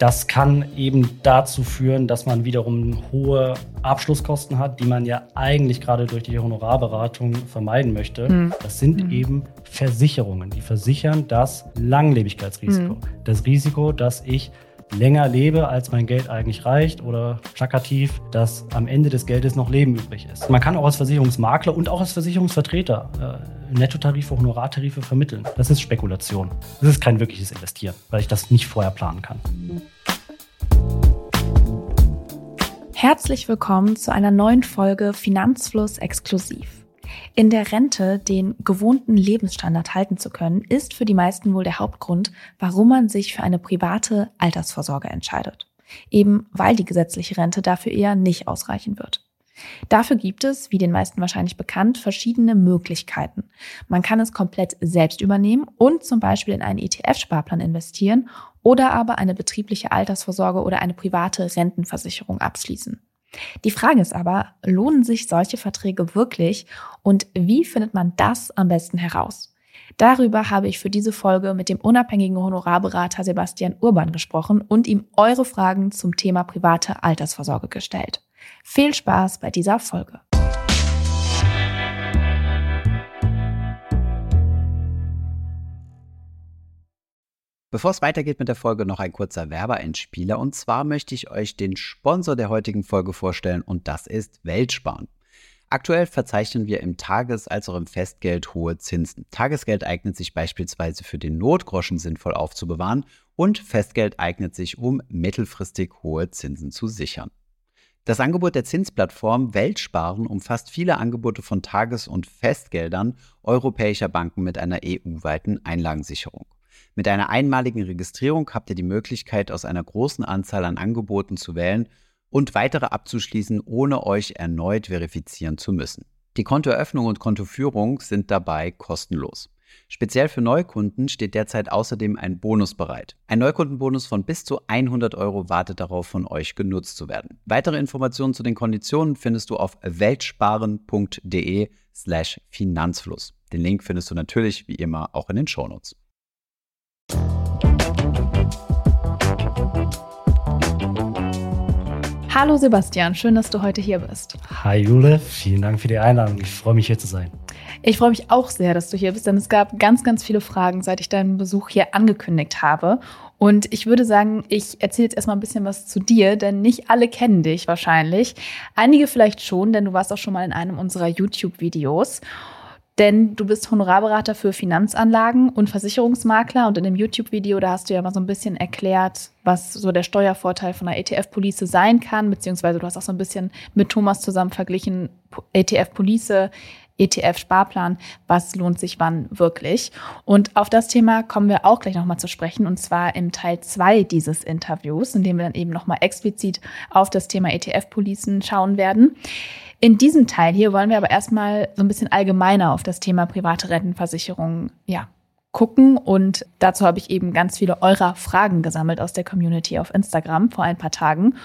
Das kann eben dazu führen, dass man wiederum hohe Abschlusskosten hat, die man ja eigentlich gerade durch die Honorarberatung vermeiden möchte. Das sind eben Versicherungen, die versichern das Langlebigkeitsrisiko. Das Risiko, dass ich länger lebe, als mein Geld eigentlich reicht oder plakativ, dass am Ende des Geldes noch Leben übrig ist. Man kann auch als Versicherungsmakler und auch als Versicherungsvertreter Nettotarife, Honorartarife vermitteln. Das ist Spekulation. Das ist kein wirkliches Investieren, weil ich das nicht vorher planen kann. Herzlich willkommen zu einer neuen Folge Finanzfluss exklusiv. In der Rente den gewohnten Lebensstandard halten zu können, ist für die meisten wohl der Hauptgrund, warum man sich für eine private Altersvorsorge entscheidet. Eben weil die gesetzliche Rente dafür eher nicht ausreichen wird. Dafür gibt es, wie den meisten wahrscheinlich bekannt, verschiedene Möglichkeiten. Man kann es komplett selbst übernehmen und zum Beispiel in einen ETF-Sparplan investieren oder aber eine betriebliche Altersvorsorge oder eine private Rentenversicherung abschließen. Die Frage ist aber, lohnen sich solche Verträge wirklich und wie findet man das am besten heraus? Darüber habe ich für diese Folge mit dem unabhängigen Honorarberater Sebastian Urban gesprochen und ihm eure Fragen zum Thema private Altersvorsorge gestellt. Viel Spaß bei dieser Folge. Bevor es weitergeht mit der Folge, noch ein kurzer Werbeeinspieler. Und zwar möchte ich euch den Sponsor der heutigen Folge vorstellen und das ist Weltsparen. Aktuell verzeichnen wir im Tages- als auch im Festgeld hohe Zinsen. Tagesgeld eignet sich beispielsweise für den Notgroschen sinnvoll aufzubewahren und Festgeld eignet sich, um mittelfristig hohe Zinsen zu sichern. Das Angebot der Zinsplattform Weltsparen umfasst viele Angebote von Tages- und Festgeldern europäischer Banken mit einer EU-weiten Einlagensicherung. Mit einer einmaligen Registrierung habt ihr die Möglichkeit, aus einer großen Anzahl an Angeboten zu wählen und weitere abzuschließen, ohne euch erneut verifizieren zu müssen. Die Kontoeröffnung und Kontoführung sind dabei kostenlos. Speziell für Neukunden steht derzeit außerdem ein Bonus bereit. Ein Neukundenbonus von bis zu 100 € wartet darauf, von euch genutzt zu werden. Weitere Informationen zu den Konditionen findest du auf weltsparen.de/Finanzfluss. Den Link findest du natürlich wie immer auch in den Shownotes. Hallo Sebastian, schön, dass du heute hier bist. Hi Jule, vielen Dank für die Einladung. Ich freue mich, hier zu sein. Ich freue mich auch sehr, dass du hier bist, denn es gab ganz, ganz viele Fragen, seit ich deinen Besuch hier angekündigt habe. Und ich würde sagen, ich erzähle jetzt erstmal ein bisschen was zu dir, denn nicht alle kennen dich wahrscheinlich. Einige vielleicht schon, denn du warst auch schon mal in einem unserer YouTube-Videos. Denn du bist Honorarberater für Finanzanlagen und Versicherungsmakler. Und in dem YouTube-Video, da hast du ja mal so ein bisschen erklärt, was so der Steuervorteil von einer ETF-Police sein kann. Beziehungsweise du hast auch so ein bisschen mit Thomas zusammen verglichen, ETF-Police, ETF-Sparplan, was lohnt sich wann wirklich. Und auf das Thema kommen wir auch gleich nochmal zu sprechen. Und zwar im Teil 2 dieses Interviews, in dem wir dann eben nochmal explizit auf das Thema ETF-Policen schauen werden. In diesem Teil hier wollen wir aber erstmal so ein bisschen allgemeiner auf das Thema private Rentenversicherung gucken. Und dazu habe ich eben ganz viele eurer Fragen gesammelt aus der Community auf Instagram vor ein paar Tagen.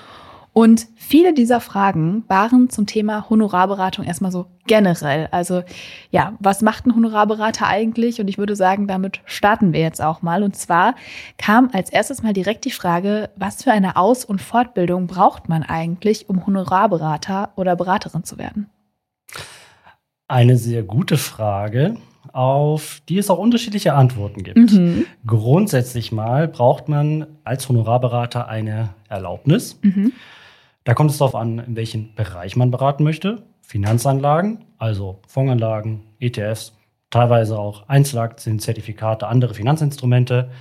Und viele dieser Fragen waren zum Thema Honorarberatung erstmal so generell. Also ja, was macht ein Honorarberater eigentlich? Und ich würde sagen, damit starten wir jetzt auch mal. Und zwar kam als erstes mal direkt die Frage, was für eine Aus- und Fortbildung braucht man eigentlich, um Honorarberater oder Beraterin zu werden? Eine sehr gute Frage, auf die es auch unterschiedliche Antworten gibt. Grundsätzlich mal braucht man als Honorarberater eine Erlaubnis. Da kommt es darauf an, in welchen Bereich man beraten möchte. Finanzanlagen, also Fondsanlagen, ETFs, teilweise auch Einzelaktien, Zertifikate, andere Finanzinstrumente.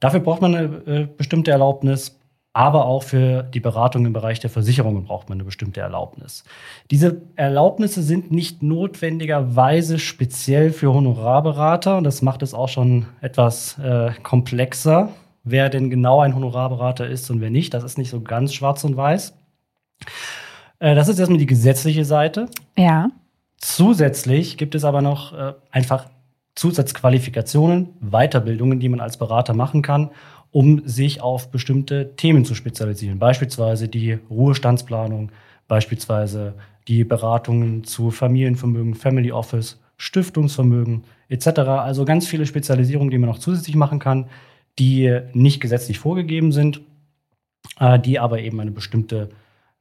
Dafür braucht man eine bestimmte Erlaubnis, aber auch für die Beratung im Bereich der Versicherungen braucht man eine bestimmte Erlaubnis. Diese Erlaubnisse sind nicht notwendigerweise speziell für Honorarberater und das macht es auch schon etwas komplexer, wer denn genau ein Honorarberater ist und wer nicht. Das ist nicht so ganz schwarz und weiß. Das ist erstmal die gesetzliche Seite. Ja. Zusätzlich gibt es aber noch einfach Zusatzqualifikationen, Weiterbildungen, die man als Berater machen kann, um sich auf bestimmte Themen zu spezialisieren. Beispielsweise die Ruhestandsplanung, beispielsweise die Beratungen zu Familienvermögen, Family Office, Stiftungsvermögen etc. Also ganz viele Spezialisierungen, die man noch zusätzlich machen kann, die nicht gesetzlich vorgegeben sind. die aber eben eine bestimmte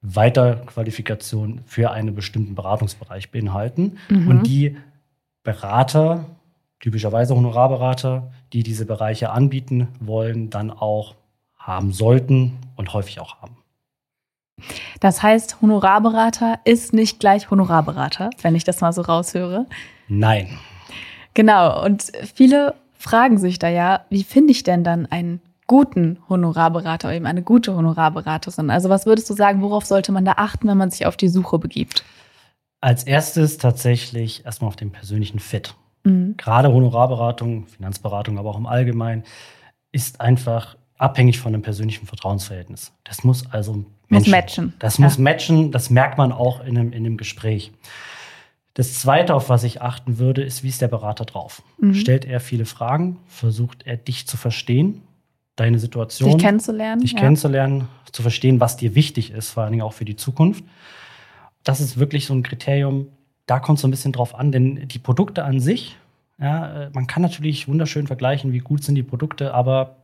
Weiterqualifikation für einen bestimmten Beratungsbereich beinhalten. Mhm. Und die Berater, typischerweise Honorarberater, die diese Bereiche anbieten wollen, dann auch haben sollten und häufig auch haben. Das heißt, Honorarberater ist nicht gleich Honorarberater, wenn ich das mal so raushöre. Nein. Genau, und viele fragen sich da ja, wie finde ich denn dann einen guten Honorarberater oder eben eine gute Honorarberaterin? Also was würdest du sagen, worauf sollte man da achten, wenn man sich auf die Suche begibt? Als erstes tatsächlich erstmal auf den persönlichen Fit. Mhm. Gerade Honorarberatung, Finanzberatung, aber auch im Allgemeinen ist einfach abhängig von einem persönlichen Vertrauensverhältnis. Das muss also matchen. Das muss matchen, das merkt man auch in einem Gespräch. Das Zweite, auf was ich achten würde, ist, wie ist der Berater drauf? Mhm. Stellt er viele Fragen? Versucht er, dich zu verstehen, deine Situation? Dich kennenzulernen, zu verstehen, was dir wichtig ist, vor allen Dingen auch für die Zukunft. Das ist wirklich so ein Kriterium, da kommt es so ein bisschen drauf an, denn die Produkte an sich, ja, man kann natürlich wunderschön vergleichen, wie gut sind die Produkte, aber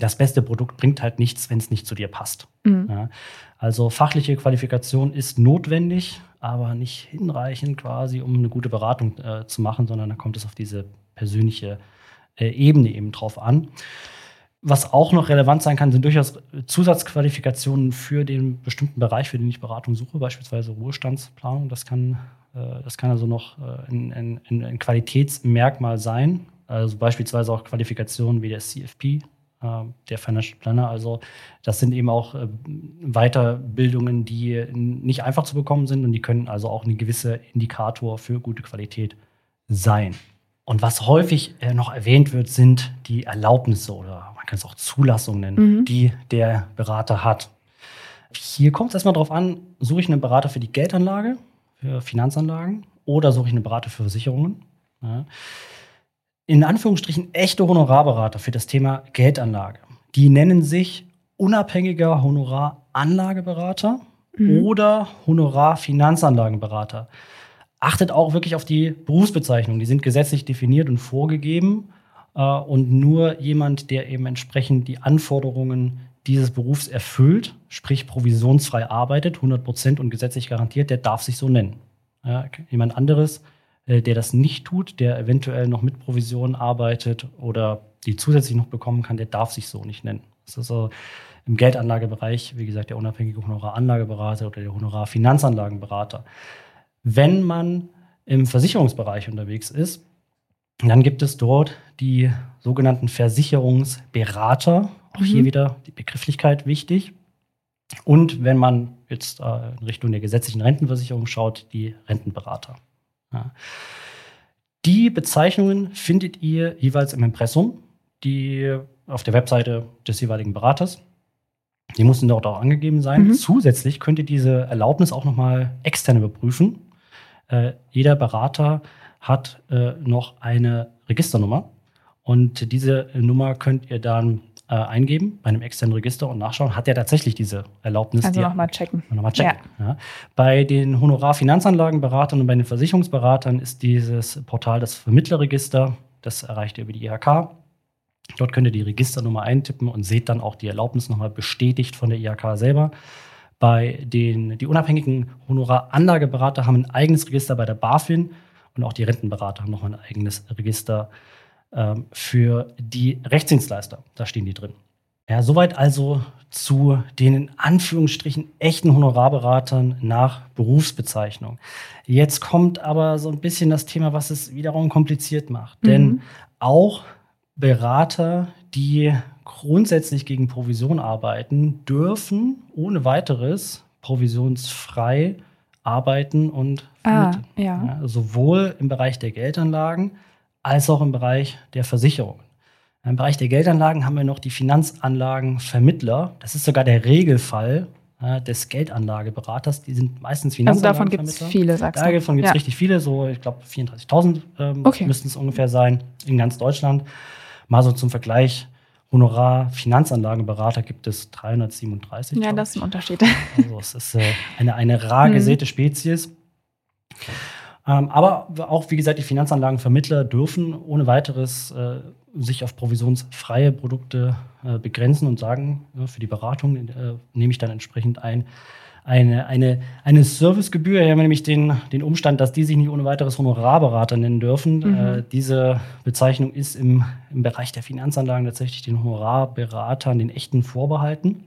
das beste Produkt bringt halt nichts, wenn es nicht zu dir passt. Mhm. Ja, also fachliche Qualifikation ist notwendig, aber nicht hinreichend quasi, um eine gute Beratung zu machen, sondern da kommt es auf diese persönliche Ebene eben drauf an. Was auch noch relevant sein kann, sind durchaus Zusatzqualifikationen für den bestimmten Bereich, für den ich Beratung suche, beispielsweise Ruhestandsplanung. Das kann also noch ein Qualitätsmerkmal sein. Also beispielsweise auch Qualifikationen wie der CFP, der Financial Planner. Also das sind eben auch Weiterbildungen, die nicht einfach zu bekommen sind und die können also auch ein gewisser Indikator für gute Qualität sein. Und was häufig noch erwähnt wird, sind die Erlaubnisse oder man kann es auch Zulassungen nennen, die der Berater hat. Hier kommt es erstmal drauf an, suche ich einen Berater für die Geldanlage, für Finanzanlagen oder suche ich einen Berater für Versicherungen. Ja. In Anführungsstrichen echte Honorarberater für das Thema Geldanlage. Die nennen sich unabhängiger Honoraranlageberater oder Honorarfinanzanlagenberater. Achtet auch wirklich auf die Berufsbezeichnung. Die sind gesetzlich definiert und vorgegeben. Und nur jemand, der eben entsprechend die Anforderungen dieses Berufs erfüllt, sprich provisionsfrei arbeitet, 100% und gesetzlich garantiert, der darf sich so nennen. Jemand anderes, der das nicht tut, der eventuell noch mit Provisionen arbeitet oder die zusätzlich noch bekommen kann, der darf sich so nicht nennen. Das ist also im Geldanlagebereich, wie gesagt, der unabhängige Honoraranlageberater oder der Honorarfinanzanlagenberater. Wenn man im Versicherungsbereich unterwegs ist, dann gibt es dort die sogenannten Versicherungsberater. Auch hier wieder die Begrifflichkeit wichtig. Und wenn man jetzt in Richtung der gesetzlichen Rentenversicherung schaut, die Rentenberater. Ja. Die Bezeichnungen findet ihr jeweils im Impressum, die auf der Webseite des jeweiligen Beraters. Die mussten dort auch angegeben sein. Mhm. Zusätzlich könnt ihr diese Erlaubnis auch nochmal externe überprüfen. Jeder Berater hat noch eine Registernummer und diese Nummer könnt ihr dann eingeben bei einem externen Register und nachschauen, hat der tatsächlich diese Erlaubnis. Also nochmal checken. Ja. Ja. Bei den Honorarfinanzanlagenberatern und bei den Versicherungsberatern ist dieses Portal das Vermittlerregister. Das erreicht ihr über die IHK. Dort könnt ihr die Registernummer eintippen und seht dann auch die Erlaubnis nochmal bestätigt von der IHK selber. Die unabhängigen Honoraranlageberater haben ein eigenes Register bei der BaFin und auch die Rentenberater haben nochmal ein eigenes Register für die Rechtsdienstleister. Da stehen die drin. Ja, soweit also zu den in Anführungsstrichen echten Honorarberatern nach Berufsbezeichnung. Jetzt kommt aber so ein bisschen das Thema, was es wiederum kompliziert macht. Denn auch Berater, die grundsätzlich gegen Provision arbeiten, dürfen ohne weiteres provisionsfrei arbeiten und vermitteln. Ja. Ja, sowohl im Bereich der Geldanlagen als auch im Bereich der Versicherungen. Im Bereich der Geldanlagen haben wir noch die Finanzanlagenvermittler. Das ist sogar der Regelfall des Geldanlageberaters. Die sind meistens Finanzanlagenvermittler. Also davon gibt es viele, sagst du? Davon gibt es richtig viele. So, ich glaube, 34.000 müssten es ungefähr sein in ganz Deutschland. Mal so zum Vergleich, Honorar-Finanzanlagenberater gibt es 337. Ja, das ist ein Unterschied. Also es ist eine rar gesäte Spezies. Aber auch, wie gesagt, die Finanzanlagenvermittler dürfen ohne weiteres sich auf provisionsfreie Produkte begrenzen und sagen, für die Beratung nehme ich dann entsprechend eine Servicegebühr. Wir haben nämlich den Umstand, dass die sich nicht ohne weiteres Honorarberater nennen dürfen. Mhm. Diese Bezeichnung ist im Bereich der Finanzanlagen tatsächlich den Honorarberatern, den echten, vorbehalten.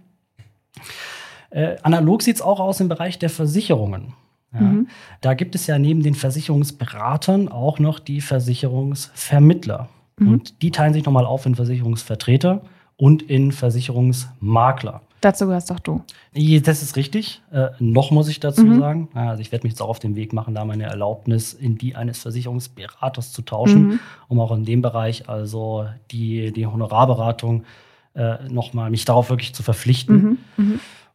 Analog sieht es auch aus im Bereich der Versicherungen. Ja. Mhm. Da gibt es ja neben den Versicherungsberatern auch noch die Versicherungsvermittler. Mhm. Und die teilen sich nochmal auf in Versicherungsvertreter und in Versicherungsmakler. Dazu gehörst doch du. Das ist richtig. Noch muss ich dazu sagen. Also ich werde mich jetzt auch auf den Weg machen, da meine Erlaubnis in die eines Versicherungsberaters zu tauschen, um auch in dem Bereich, also die Honorarberatung, nochmal mich darauf wirklich zu verpflichten.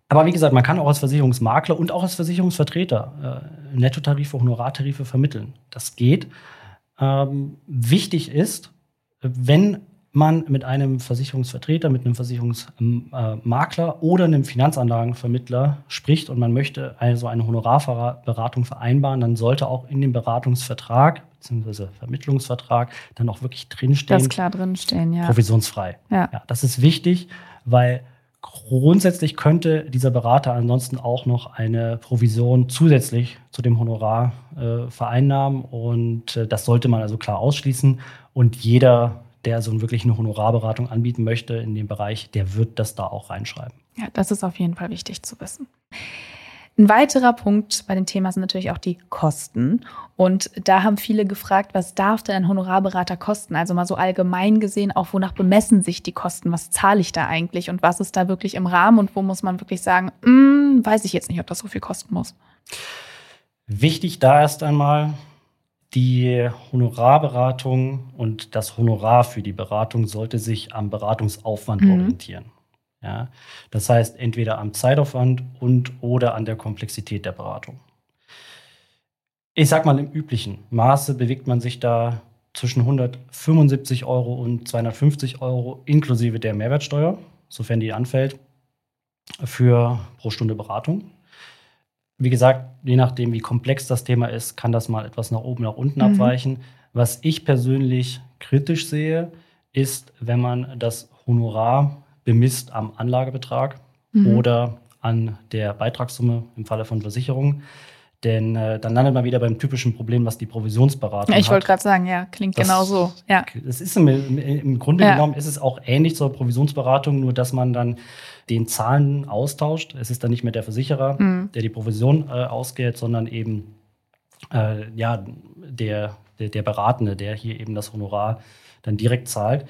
Aber wie gesagt, man kann auch als Versicherungsmakler und auch als Versicherungsvertreter Nettotarife, Honorartarife vermitteln. Das geht. Wichtig ist, wenn man mit einem Versicherungsvertreter, mit einem Versicherungsmakler oder einem Finanzanlagenvermittler spricht und man möchte also eine Honorarberatung vereinbaren, dann sollte auch in dem Beratungsvertrag bzw. Vermittlungsvertrag dann auch wirklich drinstehen. Das klar drinstehen, ja. Provisionsfrei. Ja. Ja, das ist wichtig, weil grundsätzlich könnte dieser Berater ansonsten auch noch eine Provision zusätzlich zu dem Honorar vereinnahmen und das sollte man also klar ausschließen. Und jeder, der so wirklich eine Honorarberatung anbieten möchte in dem Bereich, der wird das da auch reinschreiben. Ja, das ist auf jeden Fall wichtig zu wissen. Ein weiterer Punkt bei dem Thema sind natürlich auch die Kosten. Und da haben viele gefragt, was darf denn ein Honorarberater kosten? Also mal so allgemein gesehen, auch wonach bemessen sich die Kosten? Was zahle ich da eigentlich und was ist da wirklich im Rahmen? Und wo muss man wirklich sagen, weiß ich jetzt nicht, ob das so viel kosten muss? Wichtig da erst einmal, die Honorarberatung und das Honorar für die Beratung sollte sich am Beratungsaufwand orientieren. Ja, das heißt, entweder am Zeitaufwand und oder an der Komplexität der Beratung. Ich sag mal, im üblichen Maße bewegt man sich da zwischen 175 € und 250 € inklusive der Mehrwertsteuer, sofern die anfällt, pro Stunde Beratung. Wie gesagt, je nachdem, wie komplex das Thema ist, kann das mal etwas nach oben, nach unten abweichen. Was ich persönlich kritisch sehe, ist, wenn man das Honorar bemisst am Anlagebetrag oder an der Beitragssumme im Falle von Versicherungen. Denn dann landet man wieder beim typischen Problem, was die Provisionsberatung hat. Ich wollte gerade sagen, ja, klingt genau so. Ja. Das ist im Grunde genommen ist es auch ähnlich zur Provisionsberatung, nur dass man dann den Zahlen austauscht. Es ist dann nicht mehr der Versicherer, der die Provision ausgeht, sondern eben der Beratende, der hier eben das Honorar dann direkt zahlt.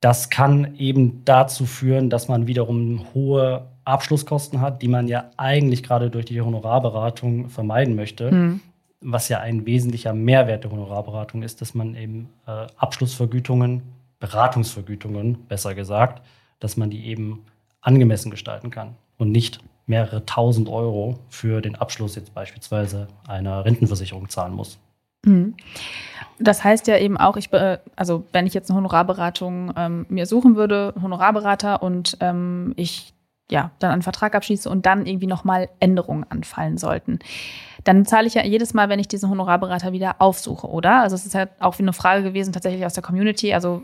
Das kann eben dazu führen, dass man wiederum hohe Abschlusskosten hat, die man ja eigentlich gerade durch die Honorarberatung vermeiden möchte, was ja ein wesentlicher Mehrwert der Honorarberatung ist, dass man eben Abschlussvergütungen, Beratungsvergütungen, besser gesagt, dass man die eben angemessen gestalten kann und nicht mehrere tausend Euro für den Abschluss jetzt beispielsweise einer Rentenversicherung zahlen muss. Das heißt ja eben auch, wenn ich jetzt eine Honorarberatung mir suchen würde, Honorarberater, und ich dann einen Vertrag abschließe und dann irgendwie nochmal Änderungen anfallen sollten, dann zahle ich ja jedes Mal, wenn ich diesen Honorarberater wieder aufsuche, oder? Also es ist ja auch wie eine Frage gewesen tatsächlich aus der Community, also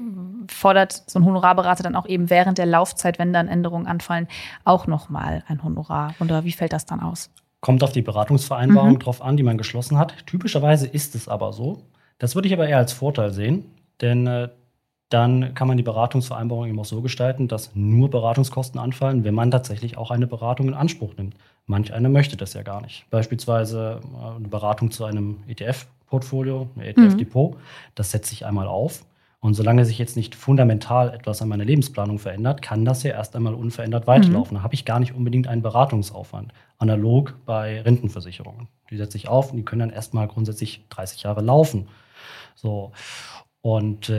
fordert so ein Honorarberater dann auch eben während der Laufzeit, wenn dann Änderungen anfallen, auch nochmal ein Honorar, oder wie fällt das dann aus? Kommt auf die Beratungsvereinbarung drauf an, die man geschlossen hat. Typischerweise ist es aber so. Das würde ich aber eher als Vorteil sehen, denn dann kann man die Beratungsvereinbarung eben auch so gestalten, dass nur Beratungskosten anfallen, wenn man tatsächlich auch eine Beratung in Anspruch nimmt. Manch einer möchte das ja gar nicht. Beispielsweise eine Beratung zu einem ETF-Portfolio, ein ETF-Depot, das setze ich einmal auf. Und solange sich jetzt nicht fundamental etwas an meiner Lebensplanung verändert, kann das ja erst einmal unverändert weiterlaufen. Da habe ich gar nicht unbedingt einen Beratungsaufwand. Analog bei Rentenversicherungen. Die setze ich auf und die können dann erstmal grundsätzlich 30 Jahre laufen. So. Und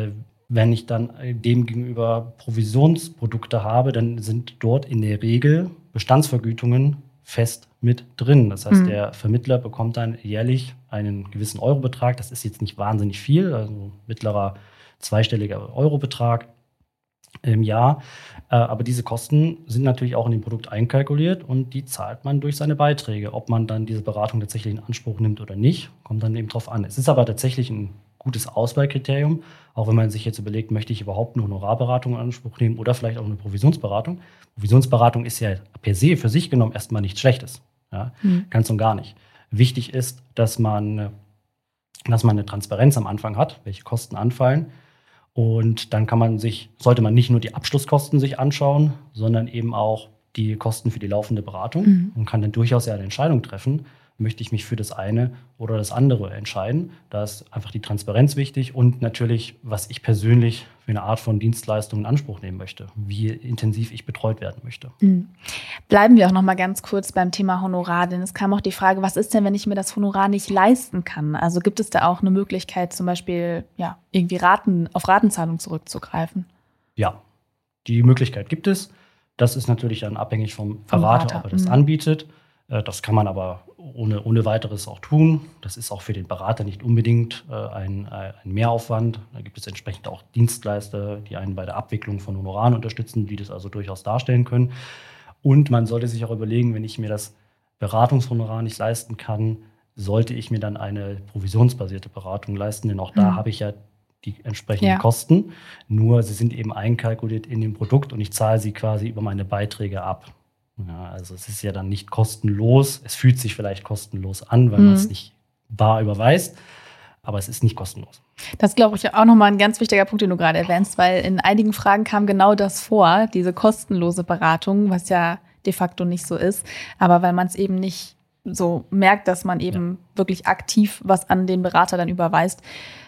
wenn ich dann demgegenüber Provisionsprodukte habe, dann sind dort in der Regel Bestandsvergütungen fest mit drin. Das heißt, der Vermittler bekommt dann jährlich einen gewissen Eurobetrag. Das ist jetzt nicht wahnsinnig viel, also mittlerer zweistelliger Eurobetrag, im Jahr. Aber diese Kosten sind natürlich auch in dem Produkt einkalkuliert und die zahlt man durch seine Beiträge. Ob man dann diese Beratung tatsächlich in Anspruch nimmt oder nicht, kommt dann eben drauf an. Es ist aber tatsächlich ein gutes Auswahlkriterium, auch wenn man sich jetzt überlegt, möchte ich überhaupt eine Honorarberatung in Anspruch nehmen oder vielleicht auch eine Provisionsberatung. Provisionsberatung ist ja per se für sich genommen erstmal nichts Schlechtes, ja? Ganz und gar nicht. Wichtig ist, dass man eine Transparenz am Anfang hat, welche Kosten anfallen. Und dann sollte man nicht nur die Abschlusskosten sich anschauen, sondern eben auch die Kosten für die laufende Beratung und kann dann durchaus ja eine Entscheidung treffen, möchte ich mich für das eine oder das andere entscheiden. Da ist einfach die Transparenz wichtig und natürlich, was ich persönlich für eine Art von Dienstleistung in Anspruch nehmen möchte, wie intensiv ich betreut werden möchte. Mhm. Bleiben wir auch noch mal ganz kurz beim Thema Honorar, denn es kam auch die Frage, was ist denn, wenn ich mir das Honorar nicht leisten kann? Also gibt es da auch eine Möglichkeit, zum Beispiel ja, irgendwie auf Ratenzahlung zurückzugreifen? Ja, die Möglichkeit gibt es. Das ist natürlich dann abhängig vom Berater, ob er das anbietet. Das kann man aber ohne weiteres auch tun. Das ist auch für den Berater nicht unbedingt ein Mehraufwand. Da gibt es entsprechend auch Dienstleister, die einen bei der Abwicklung von Honoraren unterstützen, die das also durchaus darstellen können. Und man sollte sich auch überlegen, wenn ich mir das Beratungshonorar nicht leisten kann, sollte ich mir dann eine provisionsbasierte Beratung leisten, denn auch da habe ich ja die entsprechenden Kosten. Nur sie sind eben einkalkuliert in dem Produkt und ich zahle sie quasi über meine Beiträge ab. Ja, also es ist ja dann nicht kostenlos. Es fühlt sich vielleicht kostenlos an, weil man es nicht bar überweist, aber es ist nicht kostenlos. Das glaube ich auch nochmal ein ganz wichtiger Punkt, den du gerade erwähnst, weil in einigen Fragen kam genau das vor, diese kostenlose Beratung, was ja de facto nicht so ist, aber weil man es eben nicht so merkt, dass man eben wirklich aktiv was an den Berater dann überweist.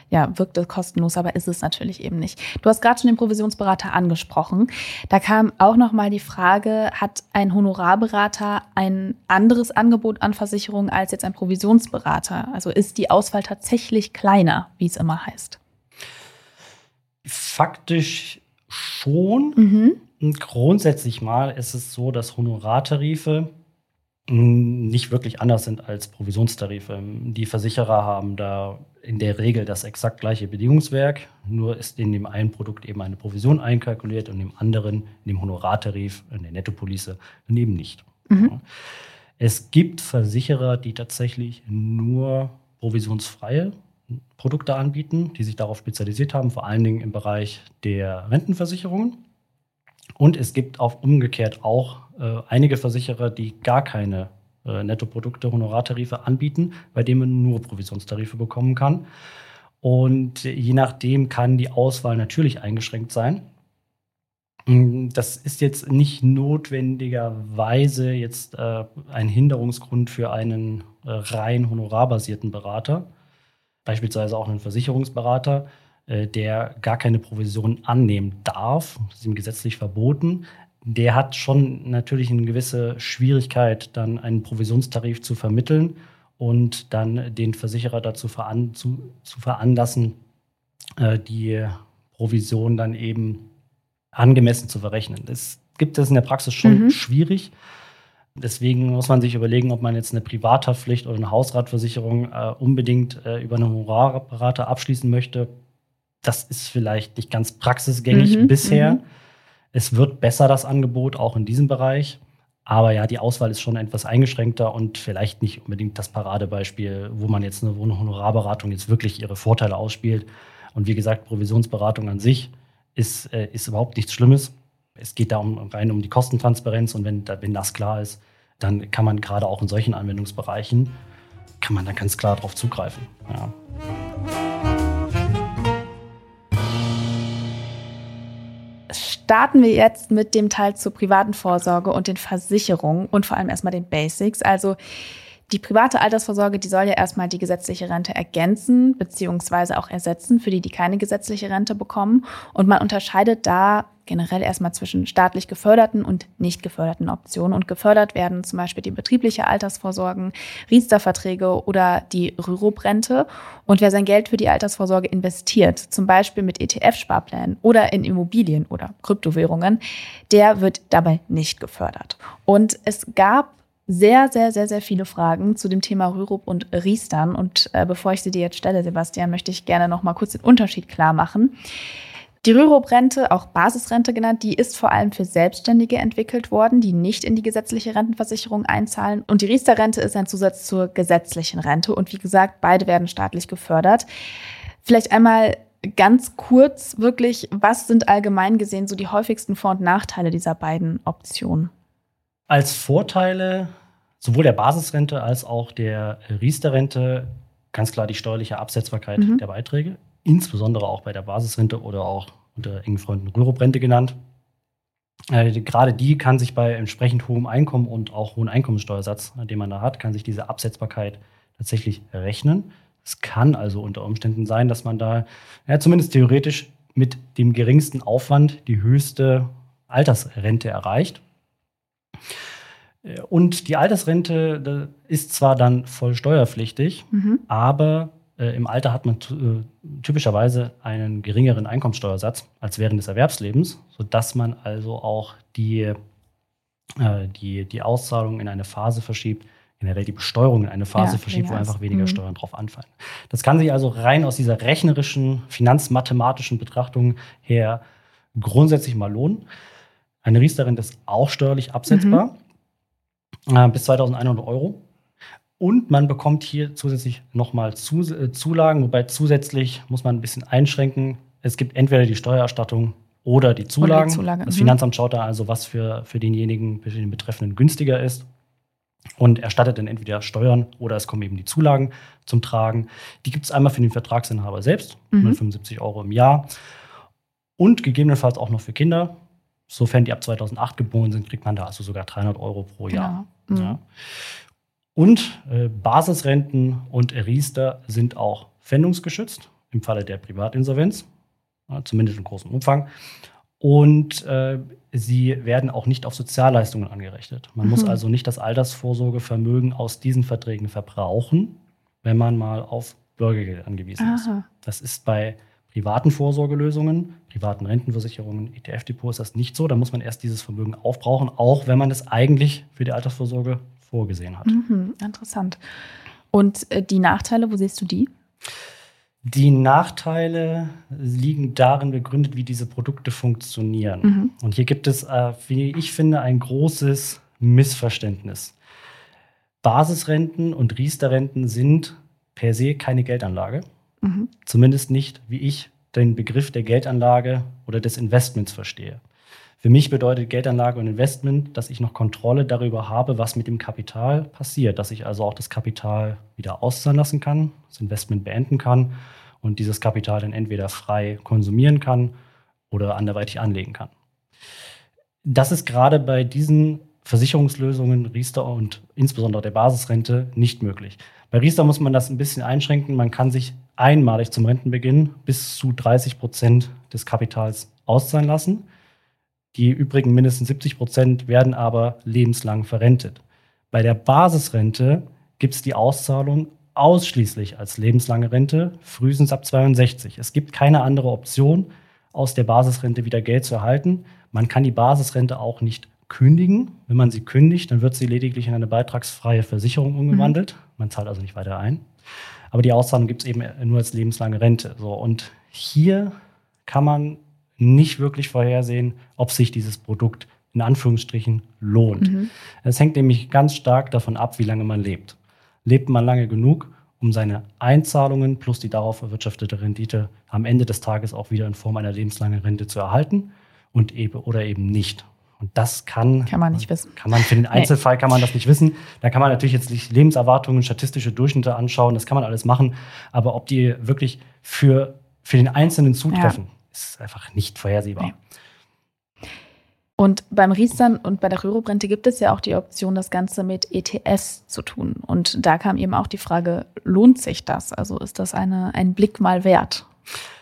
Ja, wirkt es kostenlos, aber ist es natürlich eben nicht. Du hast gerade schon den Provisionsberater angesprochen. Da kam auch nochmal die Frage, hat ein Honorarberater ein anderes Angebot an Versicherungen als jetzt ein Provisionsberater? Also ist die Auswahl tatsächlich kleiner, wie es immer heißt? Faktisch schon. Und grundsätzlich mal ist es so, dass Honorartarife nicht wirklich anders sind als Provisionstarife. Die Versicherer haben da in der Regel das exakt gleiche Bedingungswerk, nur ist in dem einen Produkt eben eine Provision einkalkuliert und im anderen, in dem Honorartarif, in der Nettopolice, dann eben nicht. Ja. Es gibt Versicherer, die tatsächlich nur provisionsfreie Produkte anbieten, die sich darauf spezialisiert haben, vor allen Dingen im Bereich der Rentenversicherungen. Und es gibt auch umgekehrt auch einige Versicherer, die gar keine Nettoprodukte, Honorartarife anbieten, bei denen man nur Provisionstarife bekommen kann. Und je nachdem kann die Auswahl natürlich eingeschränkt sein. Das ist jetzt nicht notwendigerweise jetzt ein Hinderungsgrund für einen rein honorarbasierten Berater, beispielsweise auch einen Versicherungsberater, der gar keine Provision annehmen darf, das ist ihm gesetzlich verboten. Der hat schon natürlich eine gewisse Schwierigkeit, dann einen Provisionstarif zu vermitteln und dann den Versicherer dazu zu veranlassen, die Provision dann eben angemessen zu verrechnen. Das gibt es in der Praxis schon schwierig. Deswegen muss man sich überlegen, ob man jetzt eine Privathaftpflicht oder eine Hausratversicherung unbedingt über einen Honorarberater abschließen möchte. Das ist vielleicht nicht ganz praxisgängig bisher. Es wird besser, das Angebot, auch in diesem Bereich. Aber ja, die Auswahl ist schon etwas eingeschränkter und vielleicht nicht unbedingt das Paradebeispiel, wo eine Honorarberatung jetzt wirklich ihre Vorteile ausspielt. Und wie gesagt, Provisionsberatung an sich ist überhaupt nichts Schlimmes. Es geht da rein um die Kostentransparenz und wenn das klar ist, dann kann man gerade auch in solchen Anwendungsbereichen, da ganz klar drauf zugreifen. Ja. Starten wir jetzt mit dem Teil zur privaten Vorsorge und den Versicherungen und vor allem erstmal den Basics. Also die private Altersvorsorge, die soll ja erstmal die gesetzliche Rente ergänzen beziehungsweise auch ersetzen für die, die keine gesetzliche Rente bekommen. Und man unterscheidet da generell erstmal zwischen staatlich geförderten und nicht geförderten Optionen. Und gefördert werden zum Beispiel die betriebliche Altersvorsorge, Riester-Verträge oder die Rürup-Rente. Und wer sein Geld für die Altersvorsorge investiert, zum Beispiel mit ETF-Sparplänen oder in Immobilien oder Kryptowährungen, der wird dabei nicht gefördert. Und es gab sehr, sehr, sehr, sehr viele Fragen zu dem Thema Rürup und Riestern. Und bevor ich sie dir jetzt stelle, Sebastian, möchte ich gerne noch mal kurz den Unterschied klar machen. Die Rürup-Rente, auch Basisrente genannt, die ist vor allem für Selbstständige entwickelt worden, die nicht in die gesetzliche Rentenversicherung einzahlen. Und die Riester-Rente ist ein Zusatz zur gesetzlichen Rente. Und wie gesagt, beide werden staatlich gefördert. Vielleicht einmal ganz kurz wirklich, was sind allgemein gesehen so die häufigsten Vor- und Nachteile dieser beiden Optionen? Als Vorteile sowohl der Basisrente als auch der Riester-Rente ganz klar die steuerliche Absetzbarkeit der Beiträge. Insbesondere auch bei der Basisrente oder auch unter engen Freunden Rürup-Rente genannt. Gerade die kann sich bei entsprechend hohem Einkommen und auch hohem Einkommensteuersatz, den man da hat, kann sich diese Absetzbarkeit tatsächlich rechnen. Es kann also unter Umständen sein, dass man da zumindest theoretisch mit dem geringsten Aufwand die höchste Altersrente erreicht. Und die Altersrente ist zwar dann voll steuerpflichtig, aber im Alter hat man typischerweise einen geringeren Einkommensteuersatz als während des Erwerbslebens, sodass man also auch die Auszahlung in eine Phase verschiebt, generell die Besteuerung in eine Phase verschiebt, wo einfach weniger Steuern drauf anfallen. Das kann sich also rein aus dieser rechnerischen, finanzmathematischen Betrachtung her grundsätzlich mal lohnen. Eine Riester-Rente ist auch steuerlich absetzbar, bis 2.100 Euro. Und man bekommt hier zusätzlich nochmal Zulagen, wobei zusätzlich muss man ein bisschen einschränken. Es gibt entweder die Steuererstattung oder die Zulagen. Oder die Zulage, das Finanzamt schaut da also, was für den Betreffenden günstiger ist und erstattet dann entweder Steuern oder es kommen eben die Zulagen zum Tragen. Die gibt es einmal für den Vertragsinhaber selbst, 175 Euro im Jahr und gegebenenfalls auch noch für Kinder. Sofern die ab 2008 geboren sind, kriegt man da also sogar 300 Euro pro Jahr. Genau. Ja. Und Basisrenten und Riester sind auch pfändungsgeschützt im Falle der Privatinsolvenz, zumindest in großem Umfang. Und sie werden auch nicht auf Sozialleistungen angerechnet. Man muss also nicht das Altersvorsorgevermögen aus diesen Verträgen verbrauchen, wenn man mal auf Bürgergeld angewiesen ist. Das ist bei privaten Vorsorgelösungen, privaten Rentenversicherungen, ETF-Depot ist das nicht so. Da muss man erst dieses Vermögen aufbrauchen, auch wenn man es eigentlich für die Altersvorsorge vorgesehen hat. Interessant. Und die Nachteile, wo siehst du die? Die Nachteile liegen darin begründet, wie diese Produkte funktionieren. Und hier gibt es, wie ich finde, ein großes Missverständnis. Basisrenten und Riester-Renten sind per se keine Geldanlage. Zumindest nicht, wie ich den Begriff der Geldanlage oder des Investments verstehe. Für mich bedeutet Geldanlage und Investment, dass ich noch Kontrolle darüber habe, was mit dem Kapital passiert, dass ich also auch das Kapital wieder auszahlen lassen kann, das Investment beenden kann und dieses Kapital dann entweder frei konsumieren kann oder anderweitig anlegen kann. Das ist gerade bei diesen Versicherungslösungen, Riester und insbesondere der Basisrente, nicht möglich. Bei Riester muss man das ein bisschen einschränken. Man kann sich einmalig zum Rentenbeginn bis zu 30% des Kapitals auszahlen lassen. Die übrigen mindestens 70% werden aber lebenslang verrentet. Bei der Basisrente gibt es die Auszahlung ausschließlich als lebenslange Rente, frühestens ab 62. Es gibt keine andere Option, aus der Basisrente wieder Geld zu erhalten. Man kann die Basisrente auch nicht kündigen. Wenn man sie kündigt, dann wird sie lediglich in eine beitragsfreie Versicherung umgewandelt. Man zahlt also nicht weiter ein. Aber die Auszahlung gibt es eben nur als lebenslange Rente. So, und hier kann man nicht wirklich vorhersehen, ob sich dieses Produkt in Anführungsstrichen lohnt. Es hängt nämlich ganz stark davon ab, wie lange man lebt. Lebt man lange genug, um seine Einzahlungen plus die darauf erwirtschaftete Rendite am Ende des Tages auch wieder in Form einer lebenslangen Rente zu erhalten und eben nicht. Und das kann man nicht wissen. Für den Einzelfall kann man das nicht wissen. Da kann man natürlich jetzt nicht Lebenserwartungen, statistische Durchschnitte anschauen. Das kann man alles machen. Aber ob die wirklich für den Einzelnen zutreffen, ist einfach nicht vorhersehbar. Und beim Riester und bei der Rürup-Rente gibt es ja auch die Option, das Ganze mit ETFs zu tun. Und da kam eben auch die Frage, lohnt sich das? Also ist das ein Blick mal wert?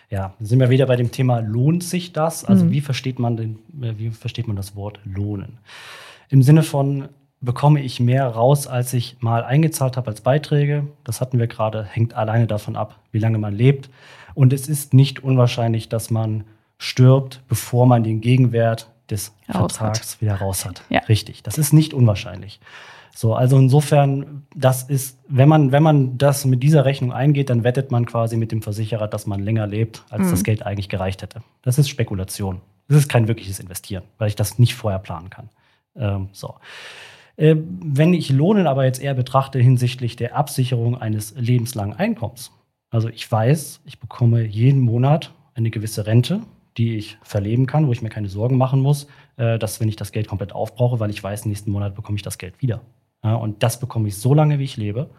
Ja, sind wir wieder bei dem Thema, lohnt sich das? Also wie versteht man das Wort lohnen? Im Sinne von, bekomme ich mehr raus, als ich mal eingezahlt habe als Beiträge? Das hatten wir gerade, hängt alleine davon ab, wie lange man lebt. Und es ist nicht unwahrscheinlich, dass man stirbt, bevor man den Gegenwert des Vertrags wieder raus hat. Ja. Richtig, das ist nicht unwahrscheinlich. So, also insofern, das ist, wenn man das mit dieser Rechnung eingeht, dann wettet man quasi mit dem Versicherer, dass man länger lebt, als das Geld eigentlich gereicht hätte. Das ist Spekulation. Das ist kein wirkliches Investieren, weil ich das nicht vorher planen kann. Wenn ich Lohnen aber jetzt eher betrachte hinsichtlich der Absicherung eines lebenslangen Einkommens. Also ich weiß, ich bekomme jeden Monat eine gewisse Rente, die ich verleben kann, wo ich mir keine Sorgen machen muss, dass wenn ich das Geld komplett aufbrauche, weil ich weiß, nächsten Monat bekomme ich das Geld wieder. Ja, und das bekomme ich so lange, wie ich lebe.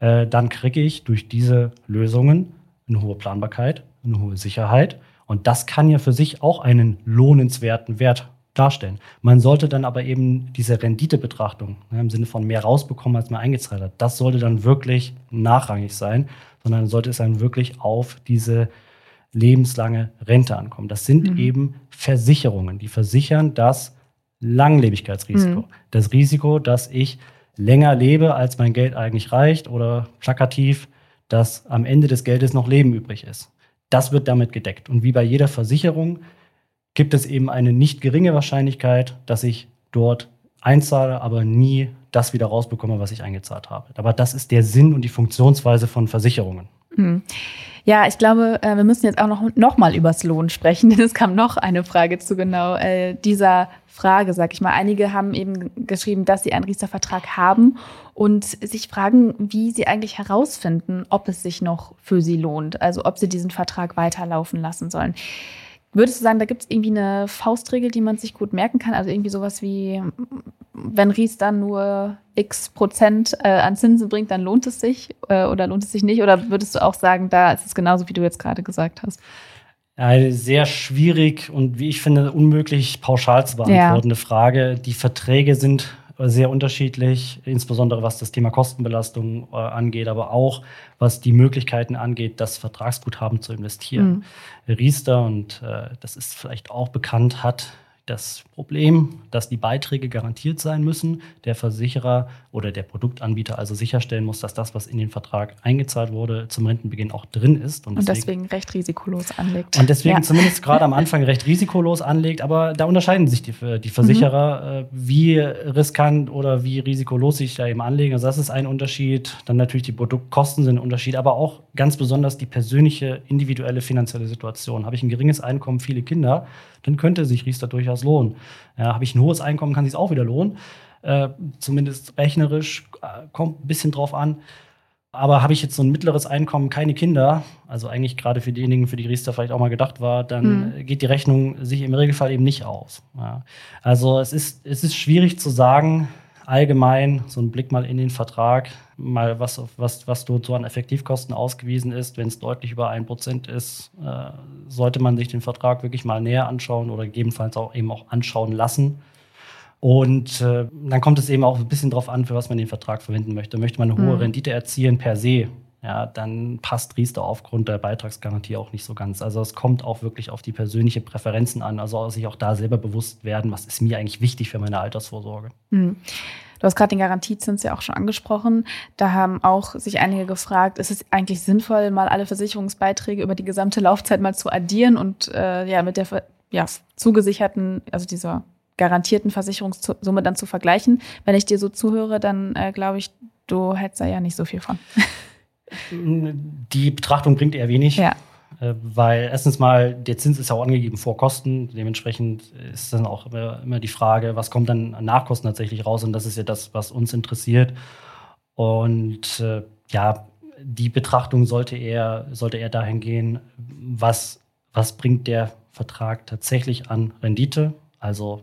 Dann kriege ich durch diese Lösungen eine hohe Planbarkeit, eine hohe Sicherheit. Und das kann ja für sich auch einen lohnenswerten Wert darstellen. Man sollte dann aber eben diese Renditebetrachtung, ne, im Sinne von mehr rausbekommen, als man eingezahlt hat, das sollte dann wirklich nachrangig sein, sondern sollte es dann wirklich auf diese lebenslange Rente ankommen. Das sind eben Versicherungen, die versichern das Langlebigkeitsrisiko. Das Risiko, dass ich länger lebe, als mein Geld eigentlich reicht, oder plakativ, dass am Ende des Geldes noch Leben übrig ist. Das wird damit gedeckt. Und wie bei jeder Versicherung gibt es eben eine nicht geringe Wahrscheinlichkeit, dass ich dort einzahle, aber nie das wieder rausbekomme, was ich eingezahlt habe. Aber das ist der Sinn und die Funktionsweise von Versicherungen. Ja, ich glaube, wir müssen jetzt auch noch mal übers Lohn sprechen, denn es kam noch eine Frage zu genau dieser Frage, sag ich mal. Einige haben eben geschrieben, dass sie einen Riester-Vertrag haben und sich fragen, wie sie eigentlich herausfinden, ob es sich noch für sie lohnt, also ob sie diesen Vertrag weiterlaufen lassen sollen. Würdest du sagen, da gibt es irgendwie eine Faustregel, die man sich gut merken kann? Also irgendwie sowas wie, wenn Riester nur x% an Zinsen bringt, dann lohnt es sich oder lohnt es sich nicht? Oder würdest du auch sagen, da ist es genauso, wie du jetzt gerade gesagt hast? Sehr schwierig und wie ich finde, unmöglich pauschal zu beantwortende Frage. Die Verträge sind sehr unterschiedlich, insbesondere was das Thema Kostenbelastung angeht, aber auch was die Möglichkeiten angeht, das Vertragsguthaben zu investieren. Riester, und das ist vielleicht auch bekannt, hat das Problem, dass die Beiträge garantiert sein müssen, der Versicherer oder der Produktanbieter also sicherstellen muss, dass das, was in den Vertrag eingezahlt wurde, zum Rentenbeginn auch drin ist. Und deswegen recht risikolos anlegt. Und deswegen zumindest gerade am Anfang recht risikolos anlegt. Aber da unterscheiden sich die Versicherer, wie riskant oder wie risikolos sich da eben anlegen. Also das ist ein Unterschied. Dann natürlich die Produktkosten sind ein Unterschied, aber auch ganz besonders die persönliche, individuelle finanzielle Situation. Habe ich ein geringes Einkommen, viele Kinder, dann könnte sich Riester durchaus lohnen. Ja, habe ich ein hohes Einkommen, kann sich es auch wieder lohnen. Zumindest rechnerisch, kommt ein bisschen drauf an. Aber habe ich jetzt so ein mittleres Einkommen, keine Kinder, also eigentlich gerade für diejenigen, für die Riester vielleicht auch mal gedacht war, dann geht die Rechnung sich im Regelfall eben nicht aus. Ja. Also es ist schwierig zu sagen, allgemein so ein Blick mal in den Vertrag, mal was dort so an Effektivkosten ausgewiesen ist. Wenn es deutlich über 1% ist, sollte man sich den Vertrag wirklich mal näher anschauen oder gegebenenfalls auch anschauen lassen. Und dann kommt es eben auch ein bisschen drauf an, für was man den Vertrag verwenden möchte. Möchte man eine hohe Rendite erzielen per se, ja, dann passt Riester aufgrund der Beitragsgarantie auch nicht so ganz. Also es kommt auch wirklich auf die persönlichen Präferenzen an. Also sich auch da selber bewusst werden, was ist mir eigentlich wichtig für meine Altersvorsorge. Du hast gerade den Garantiezins ja auch schon angesprochen. Da haben auch sich einige gefragt, ist es eigentlich sinnvoll, mal alle Versicherungsbeiträge über die gesamte Laufzeit mal zu addieren und mit der zugesicherten, also dieser garantierten Versicherungssumme dann zu vergleichen. Wenn ich dir so zuhöre, dann glaube ich, du hättest da ja nicht so viel von. Die Betrachtung bringt eher wenig, weil erstens mal der Zins ist ja auch angegeben vor Kosten. Dementsprechend ist dann auch immer die Frage, was kommt dann nach Kosten tatsächlich raus? Und das ist ja das, was uns interessiert. Und die Betrachtung sollte eher dahin gehen, was bringt der Vertrag tatsächlich an Rendite? Also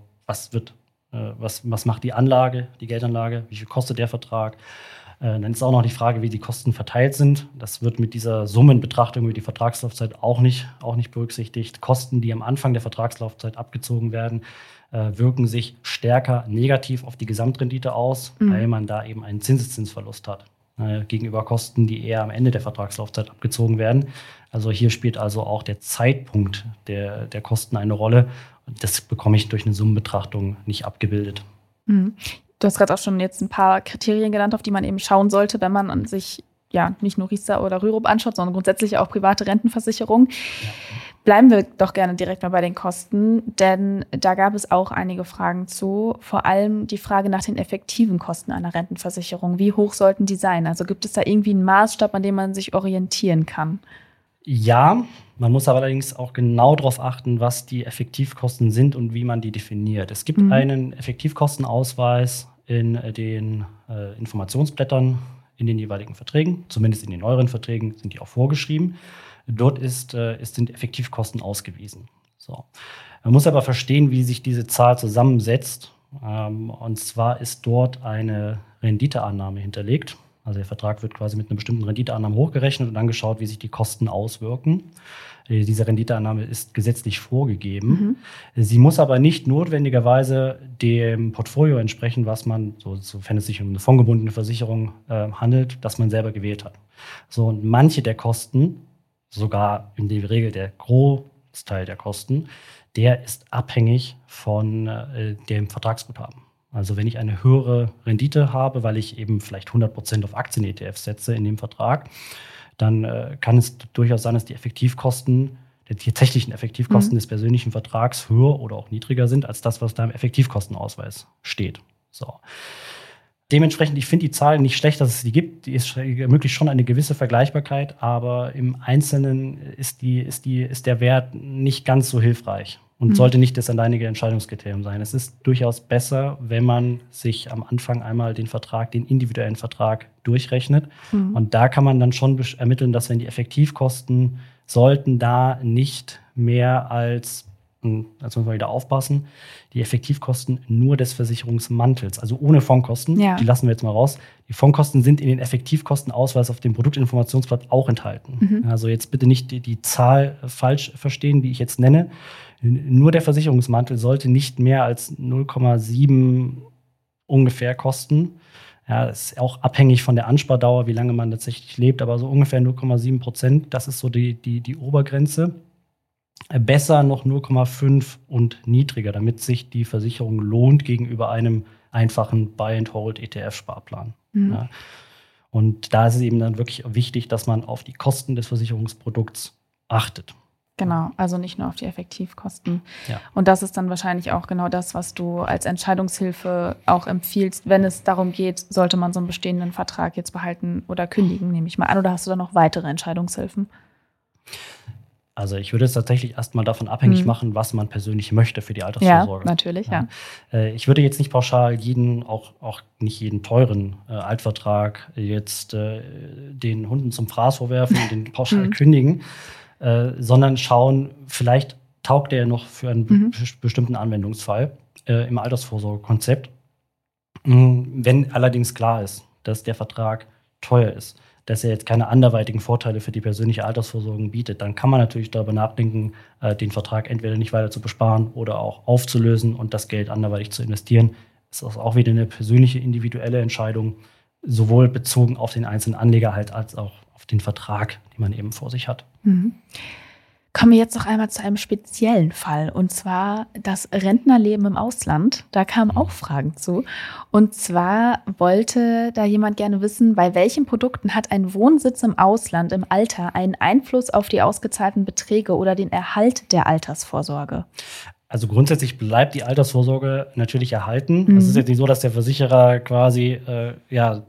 was macht die Anlage, die Geldanlage? Wie viel kostet der Vertrag? Dann ist auch noch die Frage, wie die Kosten verteilt sind. Das wird mit dieser Summenbetrachtung über die Vertragslaufzeit auch nicht berücksichtigt. Kosten, die am Anfang der Vertragslaufzeit abgezogen werden, wirken sich stärker negativ auf die Gesamtrendite aus, weil man da eben einen Zinseszinsverlust hat gegenüber Kosten, die eher am Ende der Vertragslaufzeit abgezogen werden. Also hier spielt also auch der Zeitpunkt der Kosten eine Rolle. Das bekomme ich durch eine Summenbetrachtung nicht abgebildet. Du hast gerade auch schon jetzt ein paar Kriterien genannt, auf die man eben schauen sollte, wenn man an sich nicht nur Riester oder Rürup anschaut, sondern grundsätzlich auch private Rentenversicherung. Ja. Bleiben wir doch gerne direkt mal bei den Kosten, denn da gab es auch einige Fragen zu, vor allem die Frage nach den effektiven Kosten einer Rentenversicherung. Wie hoch sollten die sein? Also gibt es da irgendwie einen Maßstab, an dem man sich orientieren kann? Ja, man muss aber allerdings auch genau darauf achten, was die Effektivkosten sind und wie man die definiert. Es gibt einen Effektivkostenausweis in den Informationsblättern in den jeweiligen Verträgen, zumindest in den neueren Verträgen sind die auch vorgeschrieben. Dort sind Effektivkosten ausgewiesen. So. Man muss aber verstehen, wie sich diese Zahl zusammensetzt. Und zwar ist dort eine Renditeannahme hinterlegt. Also der Vertrag wird quasi mit einer bestimmten Renditeannahme hochgerechnet und dann geschaut, wie sich die Kosten auswirken. Diese Renditeannahme ist gesetzlich vorgegeben. Sie muss aber nicht notwendigerweise dem Portfolio entsprechen, was man, sofern es sich um eine fondgebundene Versicherung handelt, das man selber gewählt hat. So, und manche der Kosten, sogar in der Regel der Großteil der Kosten, der ist abhängig von dem Vertragsguthaben. Also wenn ich eine höhere Rendite habe, weil ich eben vielleicht 100% auf Aktien-ETFs setze in dem Vertrag, dann kann es durchaus sein, dass die Effektivkosten, die tatsächlichen Effektivkosten des persönlichen Vertrags höher oder auch niedriger sind, als das, was da im Effektivkostenausweis steht. So. Dementsprechend, ich finde die Zahlen nicht schlecht, dass es die gibt. Die ermöglicht schon eine gewisse Vergleichbarkeit, aber im Einzelnen ist der Wert nicht ganz so hilfreich und sollte nicht das alleinige Entscheidungskriterium sein. Es ist durchaus besser, wenn man sich am Anfang einmal den individuellen Vertrag durchrechnet. Und da kann man dann schon ermitteln, dass wenn die Effektivkosten sollten da nicht mehr als, jetzt müssen wir wieder aufpassen, die Effektivkosten nur des Versicherungsmantels, also ohne Fondkosten, die lassen wir jetzt mal raus. Die Fondkosten sind in den Effektivkostenausweis auf dem Produktinformationsblatt auch enthalten. Also jetzt bitte nicht die Zahl falsch verstehen, die ich jetzt nenne. Nur der Versicherungsmantel sollte nicht mehr als 0,7 ungefähr kosten. Ja, das ist auch abhängig von der Anspardauer, wie lange man tatsächlich lebt, aber so ungefähr 0,7%, das ist so die Obergrenze. Besser noch 0,5 und niedriger, damit sich die Versicherung lohnt gegenüber einem einfachen Buy-and-Hold-ETF-Sparplan. Ja. Und da ist es eben dann wirklich wichtig, dass man auf die Kosten des Versicherungsprodukts achtet. Genau, also nicht nur auf die Effektivkosten. Ja. Und das ist dann wahrscheinlich auch genau das, was du als Entscheidungshilfe auch empfiehlst, wenn es darum geht, sollte man so einen bestehenden Vertrag jetzt behalten oder kündigen, nehme ich mal an. Oder hast du da noch weitere Entscheidungshilfen? Also ich würde es tatsächlich erstmal davon abhängig machen, was man persönlich möchte für die Altersvorsorge. Ja, natürlich, ja. Ich würde jetzt nicht pauschal auch nicht jeden teuren Altvertrag jetzt den Hunden zum Fraß vorwerfen und den pauschal kündigen, sondern schauen, vielleicht taugt der noch für einen bestimmten Anwendungsfall im Altersvorsorgekonzept. Wenn allerdings klar ist, dass der Vertrag teuer ist, dass er jetzt keine anderweitigen Vorteile für die persönliche Altersvorsorge bietet, dann kann man natürlich darüber nachdenken, den Vertrag entweder nicht weiter zu besparen oder auch aufzulösen und das Geld anderweitig zu investieren. Das ist auch wieder eine persönliche, individuelle Entscheidung, sowohl bezogen auf den einzelnen Anleger als auch auf den Vertrag, den man eben vor sich hat. Kommen wir jetzt noch einmal zu einem speziellen Fall, und zwar das Rentnerleben im Ausland. Da kamen auch Fragen zu. Und zwar wollte da jemand gerne wissen, bei welchen Produkten hat ein Wohnsitz im Ausland im Alter einen Einfluss auf die ausgezahlten Beträge oder den Erhalt der Altersvorsorge? Also grundsätzlich bleibt die Altersvorsorge natürlich erhalten. Es ist jetzt nicht so, dass der Versicherer quasi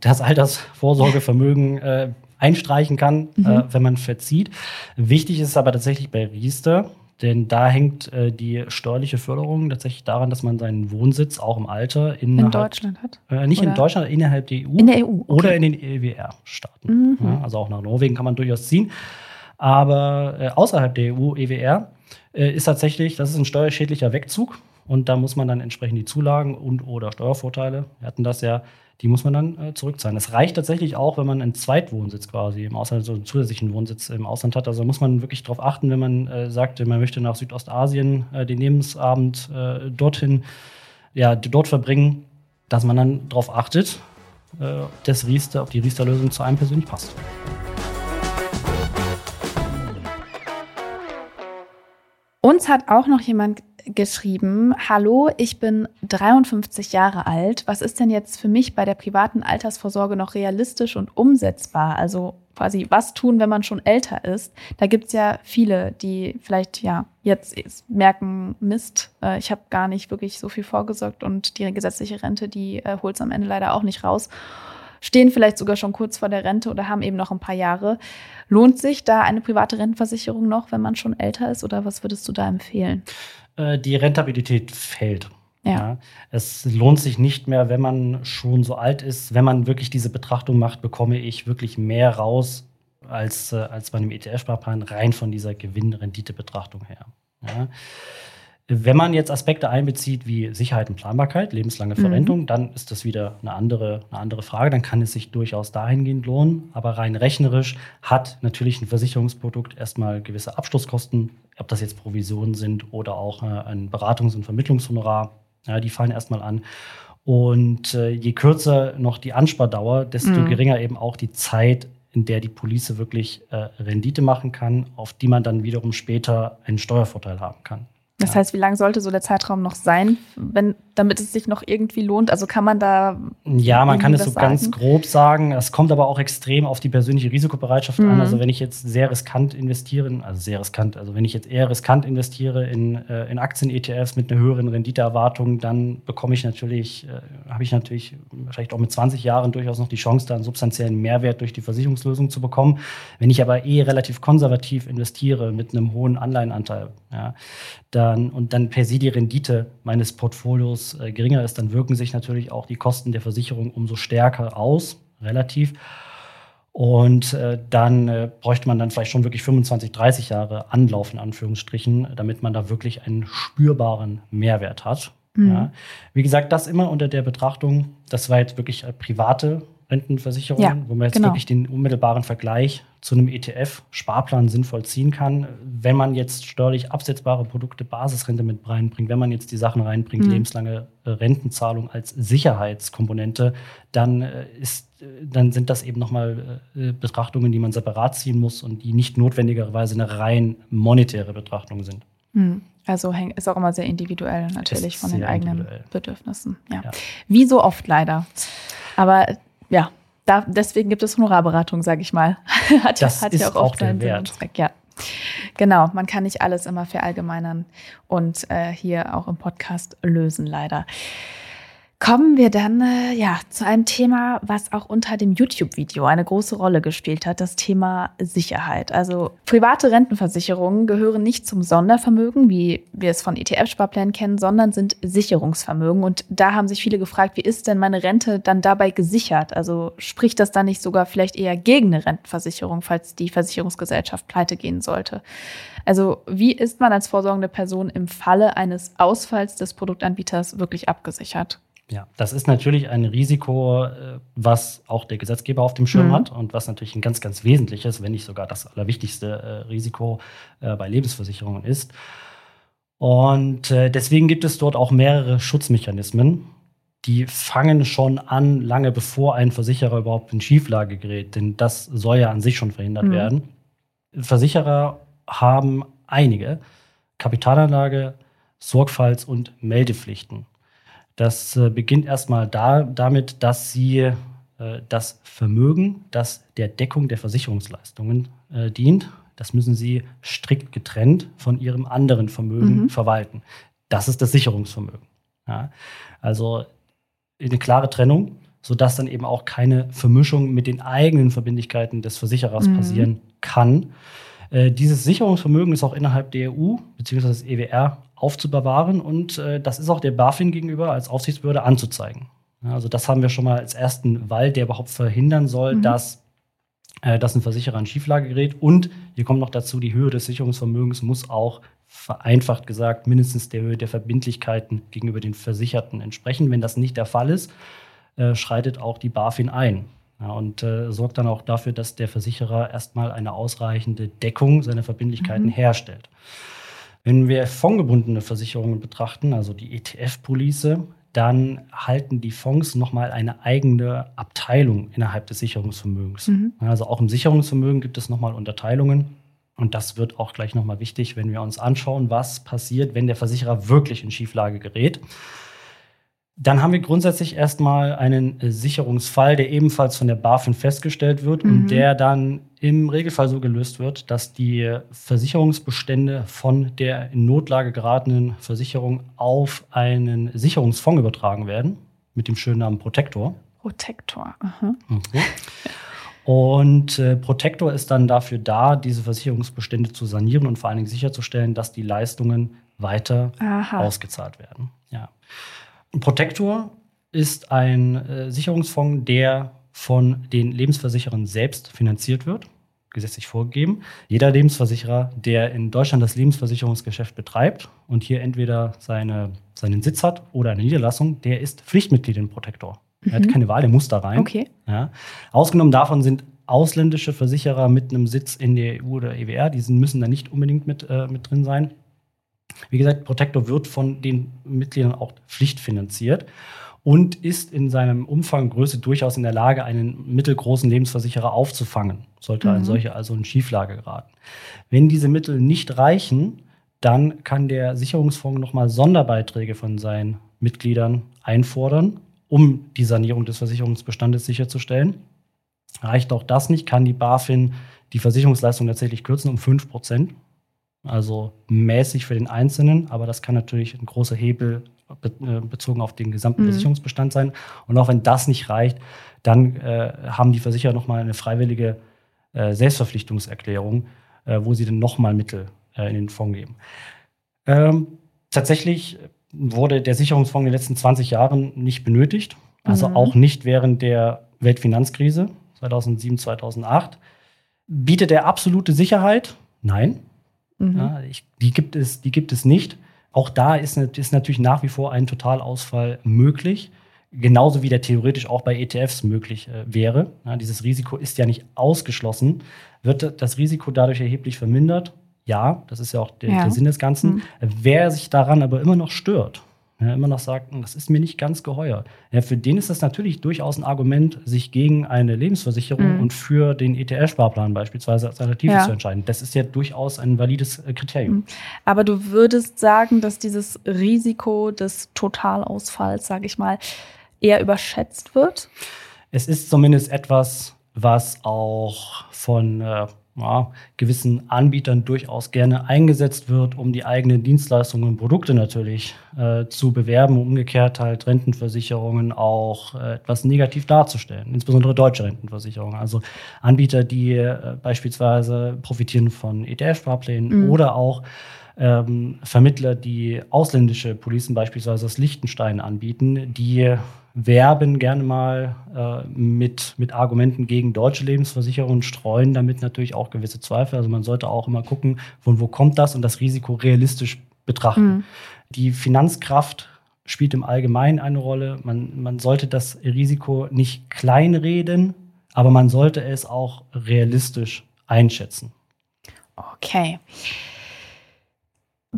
das Altersvorsorgevermögen einstreichen kann, wenn man verzieht. Wichtig ist aber tatsächlich bei Riester, denn da hängt die steuerliche Förderung tatsächlich daran, dass man seinen Wohnsitz auch im Alter in Deutschland hat. Nicht in Deutschland, innerhalb der EU. In der EU. Okay. Oder in den EWR-Staaten. Ja, also auch nach Norwegen kann man durchaus ziehen. Aber außerhalb der EU, EWR, ist tatsächlich, das ist ein steuerschädlicher Wegzug. Und da muss man dann entsprechend die Zulagen und oder Steuervorteile, wir hatten das ja, die muss man dann zurückzahlen. Das reicht tatsächlich auch, wenn man einen Zweitwohnsitz quasi im Ausland, also einen zusätzlichen Wohnsitz im Ausland hat. Also muss man wirklich darauf achten, wenn man sagt, man möchte nach Südostasien den Lebensabend dort verbringen, dass man dann darauf achtet, ob die Riester-Lösung zu einem persönlich passt. Uns hat auch noch jemand geschrieben: Hallo, ich bin 53 Jahre alt. Was ist denn jetzt für mich bei der privaten Altersvorsorge noch realistisch und umsetzbar? Also quasi was tun, wenn man schon älter ist. Da gibt es ja viele, die vielleicht ja jetzt merken, Mist, ich habe gar nicht wirklich so viel vorgesorgt und die gesetzliche Rente, die holt es am Ende leider auch nicht raus. Stehen vielleicht sogar schon kurz vor der Rente oder haben eben noch ein paar Jahre. Lohnt sich da eine private Rentenversicherung noch, wenn man schon älter ist? Oder was würdest du da empfehlen? Die Rentabilität fällt. Ja. Es lohnt sich nicht mehr, wenn man schon so alt ist. Wenn man wirklich diese Betrachtung macht, bekomme ich wirklich mehr raus als bei einem ETF-Sparplan rein von dieser Gewinn-Rendite-Betrachtung her. Ja. Wenn man jetzt Aspekte einbezieht wie Sicherheit und Planbarkeit, lebenslange Verrentung, dann ist das wieder eine andere Frage. Dann kann es sich durchaus dahingehend lohnen. Aber rein rechnerisch hat natürlich ein Versicherungsprodukt erstmal gewisse Abschlusskosten, ob das jetzt Provisionen sind oder auch ein Beratungs- und Vermittlungshonorar. Ja, die fallen erstmal an. Und je kürzer noch die Anspardauer, desto geringer eben auch die Zeit, in der die Police wirklich Rendite machen kann, auf die man dann wiederum später einen Steuervorteil haben kann. Das heißt, wie lang sollte so der Zeitraum noch sein, damit es sich noch irgendwie lohnt? Also kann man da... Ja, man kann es so sagen? Ganz grob sagen. Es kommt aber auch extrem auf die persönliche Risikobereitschaft an. Also wenn ich jetzt eher riskant investiere in Aktien-ETFs mit einer höheren Renditeerwartung, dann habe ich natürlich vielleicht auch mit 20 Jahren durchaus noch die Chance, da einen substanziellen Mehrwert durch die Versicherungslösung zu bekommen. Wenn ich aber relativ konservativ investiere mit einem hohen Anleihenanteil, ja, dann per se die Rendite meines Portfolios geringer ist, dann wirken sich natürlich auch die Kosten der Versicherung umso stärker aus, relativ. Und dann bräuchte man dann vielleicht schon wirklich 25, 30 Jahre Anlauf in Anführungsstrichen, damit man da wirklich einen spürbaren Mehrwert hat. Mhm. Ja. Wie gesagt, das immer unter der Betrachtung, das war jetzt wirklich private Rentenversicherungen, ja, wo man jetzt wirklich den unmittelbaren Vergleich zu einem ETF-Sparplan sinnvoll ziehen kann. Wenn man jetzt steuerlich absetzbare Produkte, Basisrente mit reinbringt, wenn man jetzt die Sachen reinbringt, lebenslange Rentenzahlung als Sicherheitskomponente, dann sind das eben nochmal Betrachtungen, die man separat ziehen muss und die nicht notwendigerweise eine rein monetäre Betrachtung sind. Mhm. Also ist auch immer sehr individuell natürlich von den eigenen Bedürfnissen. Ja. Wie so oft leider. Aber ja, deswegen gibt es Honorarberatung, sage ich mal. Hat ja auch seinen Sinn und Zweck. Ja. Genau, man kann nicht alles immer verallgemeinern und hier auch im Podcast lösen, leider. Kommen wir dann zu einem Thema, was auch unter dem YouTube-Video eine große Rolle gespielt hat, das Thema Sicherheit. Also private Rentenversicherungen gehören nicht zum Sondervermögen, wie wir es von ETF-Sparplänen kennen, sondern sind Sicherungsvermögen. Und da haben sich viele gefragt, wie ist denn meine Rente dann dabei gesichert? Also spricht das dann nicht sogar vielleicht eher gegen eine Rentenversicherung, falls die Versicherungsgesellschaft pleite gehen sollte? Also wie ist man als vorsorgende Person im Falle eines Ausfalls des Produktanbieters wirklich abgesichert? Ja, das ist natürlich ein Risiko, was auch der Gesetzgeber auf dem Schirm hat und was natürlich ein ganz, ganz wesentliches, wenn nicht sogar das allerwichtigste Risiko bei Lebensversicherungen ist. Und deswegen gibt es dort auch mehrere Schutzmechanismen, die fangen schon an, lange bevor ein Versicherer überhaupt in Schieflage gerät, denn das soll ja an sich schon verhindert werden. Versicherer haben einige Kapitalanlage, Sorgfalts- und Meldepflichten. Das beginnt erstmal damit, dass sie das Vermögen, das der Deckung der Versicherungsleistungen dient, das müssen sie strikt getrennt von ihrem anderen Vermögen verwalten. Das ist das Sicherungsvermögen. Ja, also eine klare Trennung, sodass dann eben auch keine Vermischung mit den eigenen Verbindlichkeiten des Versicherers passieren kann. Dieses Sicherungsvermögen ist auch innerhalb der EU bzw. des EWR aufzubewahren und das ist auch der BaFin gegenüber als Aufsichtsbehörde anzuzeigen. Ja, also das haben wir schon mal als ersten Wall, der überhaupt verhindern soll, dass ein Versicherer in Schieflage gerät. Und hier kommt noch dazu, die Höhe des Sicherungsvermögens muss auch vereinfacht gesagt mindestens der Höhe der Verbindlichkeiten gegenüber den Versicherten entsprechen. Wenn das nicht der Fall ist, schreitet auch die BaFin ein. Ja, und sorgt dann auch dafür, dass der Versicherer erstmal eine ausreichende Deckung seiner Verbindlichkeiten herstellt. Wenn wir fondgebundene Versicherungen betrachten, also die ETF-Police, dann halten die Fonds nochmal eine eigene Abteilung innerhalb des Sicherungsvermögens. Also auch im Sicherungsvermögen gibt es nochmal Unterteilungen. Und das wird auch gleich nochmal wichtig, wenn wir uns anschauen, was passiert, wenn der Versicherer wirklich in Schieflage gerät. Dann haben wir grundsätzlich erstmal einen Sicherungsfall, der ebenfalls von der BaFin festgestellt wird und der dann im Regelfall so gelöst wird, dass die Versicherungsbestände von der in Notlage geratenen Versicherung auf einen Sicherungsfonds übertragen werden, mit dem schönen Namen Protektor. Protektor, aha. Okay. Und Protektor ist dann dafür da, diese Versicherungsbestände zu sanieren und vor allen Dingen sicherzustellen, dass die Leistungen weiter ausgezahlt werden. Ja. Protektor ist ein Sicherungsfonds, der von den Lebensversicherern selbst finanziert wird, gesetzlich vorgegeben. Jeder Lebensversicherer, der in Deutschland das Lebensversicherungsgeschäft betreibt und hier entweder seinen Sitz hat oder eine Niederlassung, der ist Pflichtmitglied in Protektor. Er hat keine Wahl, der muss da rein. Okay. Ja. Ausgenommen davon sind ausländische Versicherer mit einem Sitz in der EU oder EWR, die müssen da nicht unbedingt mit drin sein. Wie gesagt, Protektor wird von den Mitgliedern auch pflichtfinanziert und ist in seinem Umfang und Größe durchaus in der Lage, einen mittelgroßen Lebensversicherer aufzufangen, sollte ein solcher also in Schieflage geraten. Wenn diese Mittel nicht reichen, dann kann der Sicherungsfonds nochmal Sonderbeiträge von seinen Mitgliedern einfordern, um die Sanierung des Versicherungsbestandes sicherzustellen. Reicht auch das nicht, kann die BaFin die Versicherungsleistung tatsächlich kürzen um 5%. Also mäßig für den Einzelnen, aber das kann natürlich ein großer Hebel bezogen auf den gesamten Versicherungsbestand sein. Und auch wenn das nicht reicht, dann haben die Versicherer nochmal eine freiwillige Selbstverpflichtungserklärung, wo sie dann nochmal Mittel in den Fonds geben. Tatsächlich wurde der Sicherungsfonds in den letzten 20 Jahren nicht benötigt, also auch nicht während der Weltfinanzkrise 2007, 2008. Bietet er absolute Sicherheit? Nein. Ja, die gibt es nicht. Auch da ist natürlich nach wie vor ein Totalausfall möglich, genauso wie der theoretisch auch bei ETFs möglich wäre. Ja, dieses Risiko ist ja nicht ausgeschlossen. Wird das Risiko dadurch erheblich vermindert? Ja, das ist ja auch der Sinn des Ganzen. Wer sich daran aber immer noch stört, immer noch sagt, das ist mir nicht ganz geheuer, für den ist das natürlich durchaus ein Argument, sich gegen eine Lebensversicherung und für den ETF-Sparplan beispielsweise als Alternative zu entscheiden. Das ist ja durchaus ein valides Kriterium. Aber du würdest sagen, dass dieses Risiko des Totalausfalls, sage ich mal, eher überschätzt wird? Es ist zumindest etwas, was auch von gewissen Anbietern durchaus gerne eingesetzt wird, um die eigenen Dienstleistungen und Produkte natürlich zu bewerben und umgekehrt halt Rentenversicherungen auch etwas negativ darzustellen, insbesondere deutsche Rentenversicherungen. Also Anbieter, die beispielsweise profitieren von ETF-Sparplänen oder auch Vermittler, die ausländische Policen beispielsweise aus Liechtenstein anbieten, die werben gerne mal mit Argumenten gegen deutsche Lebensversicherungen, streuen damit natürlich auch gewisse Zweifel. Also man sollte auch immer gucken, von wo kommt das und das Risiko realistisch betrachten. Die Finanzkraft spielt im Allgemeinen eine Rolle. Man sollte das Risiko nicht kleinreden, aber man sollte es auch realistisch einschätzen. Okay.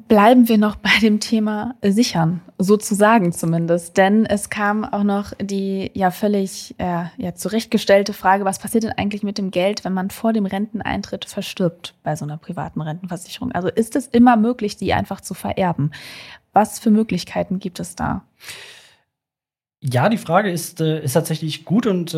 Bleiben wir noch bei dem Thema sichern, sozusagen zumindest. Denn es kam auch noch die völlig zurechtgestellte Frage, was passiert denn eigentlich mit dem Geld, wenn man vor dem Renteneintritt verstirbt bei so einer privaten Rentenversicherung? Also ist es immer möglich, die einfach zu vererben? Was für Möglichkeiten gibt es da? Ja, die Frage ist tatsächlich gut und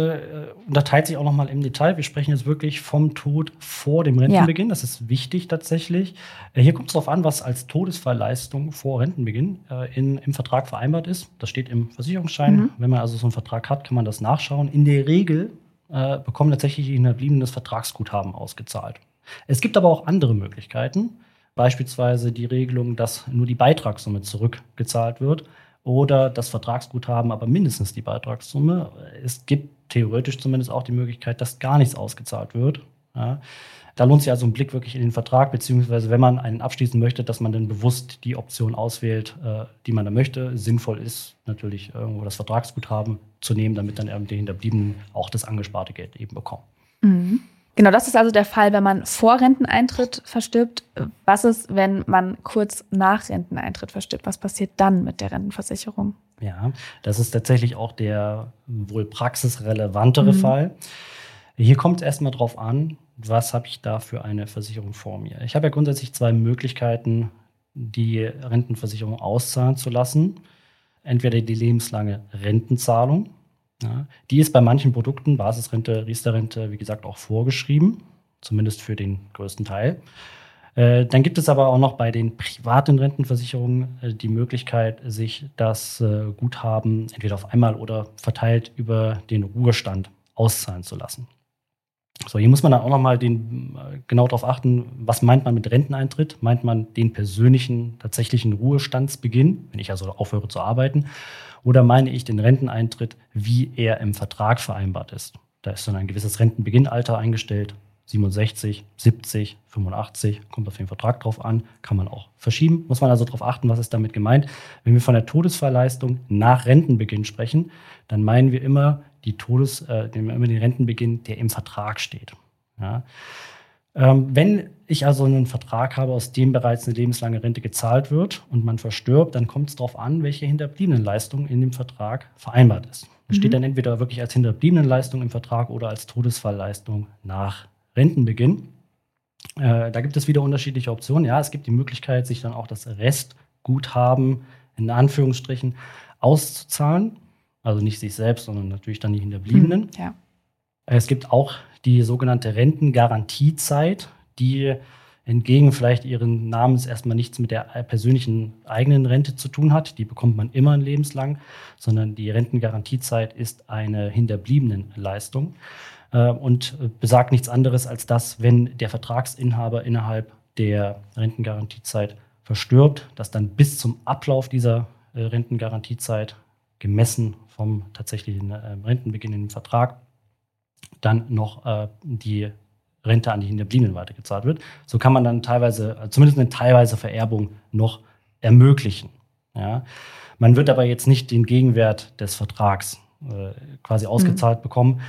unterteilt sich auch nochmal im Detail. Wir sprechen jetzt wirklich vom Tod vor dem Rentenbeginn. Ja. Das ist wichtig tatsächlich. Hier kommt es darauf an, was als Todesfallleistung vor Rentenbeginn im Vertrag vereinbart ist. Das steht im Versicherungsschein. Wenn man also so einen Vertrag hat, kann man das nachschauen. In der Regel bekommen tatsächlich die Hinterbliebenen das Vertragsguthaben ausgezahlt. Es gibt aber auch andere Möglichkeiten. Beispielsweise die Regelung, dass nur die Beitragssumme zurückgezahlt wird. Oder das Vertragsguthaben, aber mindestens die Beitragssumme. Es gibt theoretisch zumindest auch die Möglichkeit, dass gar nichts ausgezahlt wird. Ja. Da lohnt sich also ein Blick wirklich in den Vertrag, beziehungsweise wenn man einen abschließen möchte, dass man dann bewusst die Option auswählt, die man da möchte. Sinnvoll ist natürlich irgendwo das Vertragsguthaben zu nehmen, damit dann eben die Hinterbliebenen auch das angesparte Geld eben bekommen. Mhm. Genau, das ist also der Fall, wenn man vor Renteneintritt verstirbt. Was ist, wenn man kurz nach Renteneintritt verstirbt? Was passiert dann mit der Rentenversicherung? Ja, das ist tatsächlich auch der wohl praxisrelevantere Fall. Hier kommt es erstmal drauf an, was habe ich da für eine Versicherung vor mir? Ich habe ja grundsätzlich zwei Möglichkeiten, die Rentenversicherung auszahlen zu lassen. entweder die lebenslange Rentenzahlung, ja, die ist bei manchen Produkten, Basisrente, Riesterrente, wie gesagt, auch vorgeschrieben, zumindest für den größten Teil. Dann gibt es aber auch noch bei den privaten Rentenversicherungen die Möglichkeit, sich das Guthaben entweder auf einmal oder verteilt über den Ruhestand auszahlen zu lassen. So, hier muss man dann auch nochmal genau darauf achten, was meint man mit Renteneintritt? Meint man den persönlichen, tatsächlichen Ruhestandsbeginn, wenn ich also aufhöre zu arbeiten, oder meine ich den Renteneintritt, wie er im Vertrag vereinbart ist? Da ist dann ein gewisses Rentenbeginnalter eingestellt, 67, 70, 85, kommt auf den Vertrag drauf an, kann man auch verschieben. Muss man also darauf achten, was ist damit gemeint. Wenn wir von der Todesfallleistung nach Rentenbeginn sprechen, dann meinen wir immer den Rentenbeginn, der im Vertrag steht. Ja. Wenn ich also einen Vertrag habe, aus dem bereits eine lebenslange Rente gezahlt wird und man verstirbt, dann kommt es darauf an, welche Hinterbliebenenleistung in dem Vertrag vereinbart ist. Das steht dann entweder wirklich als Hinterbliebenenleistung im Vertrag oder als Todesfallleistung nach Rentenbeginn. Da gibt es wieder unterschiedliche Optionen. Ja, es gibt die Möglichkeit, sich dann auch das Restguthaben in Anführungsstrichen auszuzahlen. Also nicht sich selbst, sondern natürlich dann die Hinterbliebenen. Ja. Es gibt auch die sogenannte Rentengarantiezeit, die entgegen vielleicht ihren Namens erstmal nichts mit der persönlichen eigenen Rente zu tun hat. Die bekommt man immer ein lebenslang, sondern die Rentengarantiezeit ist eine Hinterbliebenenleistung und besagt nichts anderes als das, wenn der Vertragsinhaber innerhalb der Rentengarantiezeit verstirbt, dass dann bis zum Ablauf dieser Rentengarantiezeit gemessen vom tatsächlichen Rentenbeginn im Vertrag dann noch die Rente an die Hinterbliebenen weitergezahlt wird. So kann man dann zumindest eine teilweise Vererbung noch ermöglichen. Ja? Man wird aber jetzt nicht den Gegenwert des Vertrags quasi ausgezahlt bekommen.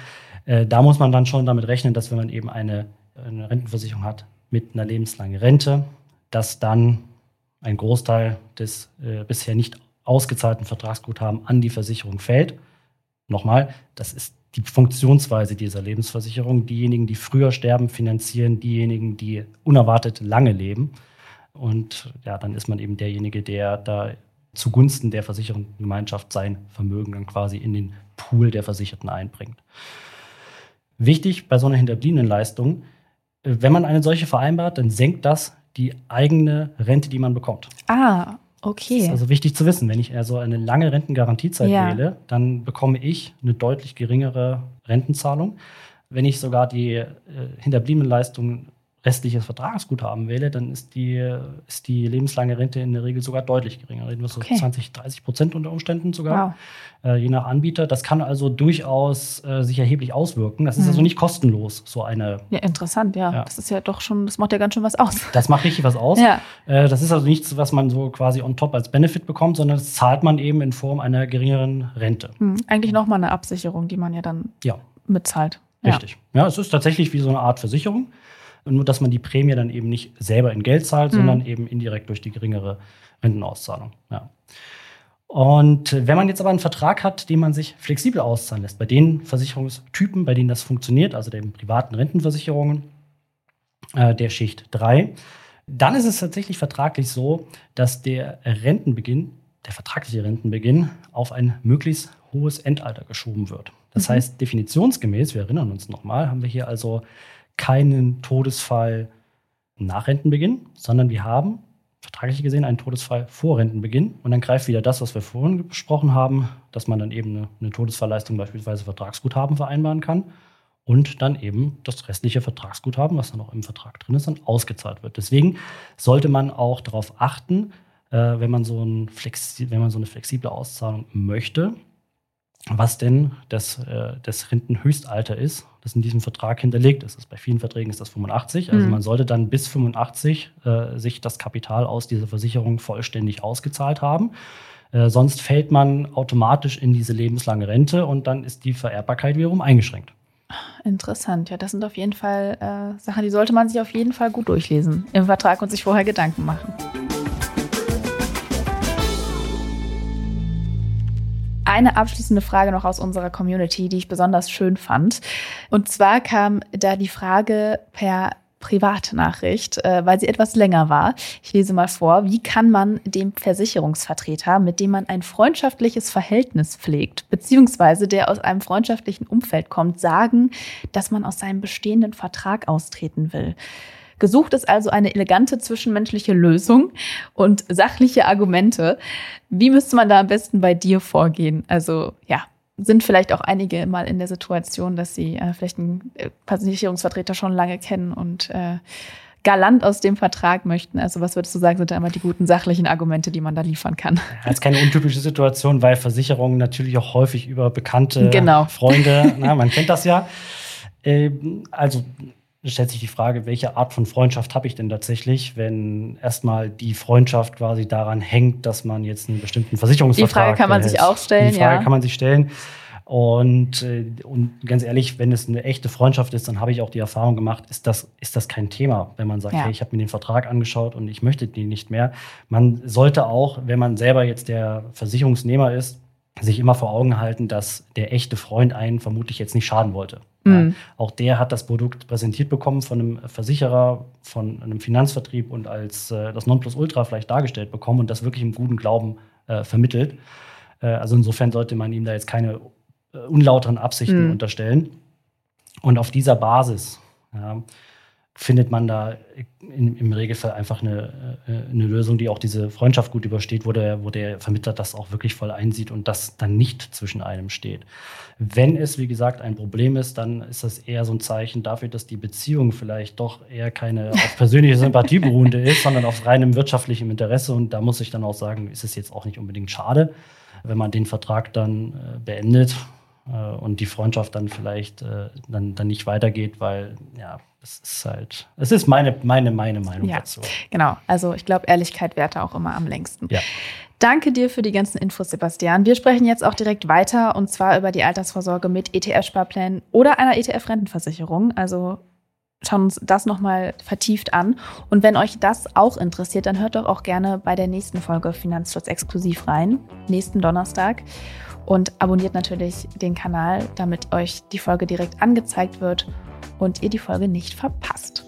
Da muss man dann schon damit rechnen, dass wenn man eben eine Rentenversicherung hat mit einer lebenslangen Rente, dass dann ein Großteil des bisher nicht ausgezahlten Vertragsguthaben an die Versicherung fällt. Nochmal, das ist die Funktionsweise dieser Lebensversicherung. Diejenigen, die früher sterben, finanzieren diejenigen, die unerwartet lange leben. Und ja, dann ist man eben derjenige, der da zugunsten der Versicherungsgemeinschaft sein Vermögen dann quasi in den Pool der Versicherten einbringt. Wichtig bei so einer Hinterbliebenenleistung, wenn man eine solche vereinbart, dann senkt das die eigene Rente, die man bekommt. Ah, okay. Das ist also wichtig zu wissen. Wenn ich also eine lange Rentengarantiezeit wähle, dann bekomme ich eine deutlich geringere Rentenzahlung. Wenn ich sogar die Hinterbliebenenleistung restliches Vertragsguthaben wähle, dann ist die lebenslange Rente in der Regel sogar deutlich geringer. Reden wir so 20-30% unter Umständen sogar, je nach Anbieter. Das kann also durchaus sich erheblich auswirken. Das ist also nicht kostenlos, so eine. Ja, interessant, ja. Das ist ja doch schon, das macht ja ganz schön was aus. Das macht richtig was aus. Ja. Das ist also nichts, was man so quasi on top als Benefit bekommt, sondern das zahlt man eben in Form einer geringeren Rente. Eigentlich nochmal eine Absicherung, die man ja dann mitzahlt. Richtig. Ja, es ist tatsächlich wie so eine Art Versicherung. Nur, dass man die Prämie dann eben nicht selber in Geld zahlt, sondern eben indirekt durch die geringere Rentenauszahlung. Ja. Und wenn man jetzt aber einen Vertrag hat, den man sich flexibel auszahlen lässt, bei den Versicherungstypen, bei denen das funktioniert, also den privaten Rentenversicherungen der Schicht 3, dann ist es tatsächlich vertraglich so, dass der vertragliche Rentenbeginn auf ein möglichst hohes Endalter geschoben wird. Das heißt, definitionsgemäß, wir erinnern uns nochmal, haben wir hier also keinen Todesfall nach Rentenbeginn, sondern wir haben vertraglich gesehen einen Todesfall vor Rentenbeginn. Und dann greift wieder das, was wir vorhin besprochen haben, dass man dann eben eine Todesfallleistung, beispielsweise Vertragsguthaben, vereinbaren kann und dann eben das restliche Vertragsguthaben, was dann auch im Vertrag drin ist, dann ausgezahlt wird. Deswegen sollte man auch darauf achten, wenn man so eine flexible Auszahlung möchte, was denn das Rentenhöchstalter ist, das in diesem Vertrag hinterlegt ist. Bei vielen Verträgen ist das 85. Also man sollte dann bis 85 sich das Kapital aus dieser Versicherung vollständig ausgezahlt haben. Sonst fällt man automatisch in diese lebenslange Rente und dann ist die Vererbbarkeit wiederum eingeschränkt. Interessant. Ja, das sind auf jeden Fall Sachen, die sollte man sich auf jeden Fall gut durchlesen im Vertrag und sich vorher Gedanken machen. Eine abschließende Frage noch aus unserer Community, die ich besonders schön fand. Und zwar kam da die Frage per Privatnachricht, weil sie etwas länger war. Ich lese mal vor. Wie kann man dem Versicherungsvertreter, mit dem man ein freundschaftliches Verhältnis pflegt, beziehungsweise der aus einem freundschaftlichen Umfeld kommt, sagen, dass man aus seinem bestehenden Vertrag austreten will? Gesucht ist also eine elegante zwischenmenschliche Lösung und sachliche Argumente. Wie müsste man da am besten bei dir vorgehen? Also ja, sind vielleicht auch einige mal in der Situation, dass sie vielleicht einen Versicherungsvertreter schon lange kennen und galant aus dem Vertrag möchten. Also was würdest du sagen, sind da immer die guten sachlichen Argumente, die man da liefern kann? Das ist keine untypische Situation, weil Versicherungen natürlich auch häufig über bekannte Freunde, man kennt das ja. Also stellt sich die Frage, welche Art von Freundschaft habe ich denn tatsächlich, wenn erstmal die Freundschaft quasi daran hängt, dass man jetzt einen bestimmten Versicherungsvertrag erhält. Die Frage kann man sich stellen. Und ganz ehrlich, wenn es eine echte Freundschaft ist, dann habe ich auch die Erfahrung gemacht, ist das kein Thema, wenn man sagt, ja, hey, ich habe mir den Vertrag angeschaut und ich möchte den nicht mehr. Man sollte auch, wenn man selber jetzt der Versicherungsnehmer ist, sich immer vor Augen halten, dass der echte Freund einen vermutlich jetzt nicht schaden wollte. Mhm. Ja, auch der hat das Produkt präsentiert bekommen von einem Versicherer, von einem Finanzvertrieb und als das Nonplusultra vielleicht dargestellt bekommen und das wirklich im guten Glauben vermittelt. Also insofern sollte man ihm da jetzt keine unlauteren Absichten unterstellen. Und auf dieser Basis findet man da im Regelfall einfach eine Lösung, die auch diese Freundschaft gut übersteht, wo der Vermittler das auch wirklich voll einsieht und das dann nicht zwischen einem steht. Wenn es, wie gesagt, ein Problem ist, dann ist das eher so ein Zeichen dafür, dass die Beziehung vielleicht doch eher keine auf persönliche Sympathie beruhende ist, sondern auf reinem wirtschaftlichem Interesse. Und da muss ich dann auch sagen, ist es jetzt auch nicht unbedingt schade, wenn man den Vertrag dann beendet und die Freundschaft dann vielleicht dann nicht weitergeht, weil ja, es ist meine Meinung dazu. Genau, also ich glaube, Ehrlichkeit währt da auch immer am längsten. Ja. Danke dir für die ganzen Infos, Sebastian. Wir sprechen jetzt auch direkt weiter und zwar über die Altersvorsorge mit ETF-Sparplänen oder einer ETF-Rentenversicherung. Also schauen uns das nochmal vertieft an. Und wenn euch das auch interessiert, dann hört doch auch gerne bei der nächsten Folge Finanzfluss exklusiv rein, nächsten Donnerstag. Und abonniert natürlich den Kanal, damit euch die Folge direkt angezeigt wird und ihr die Folge nicht verpasst.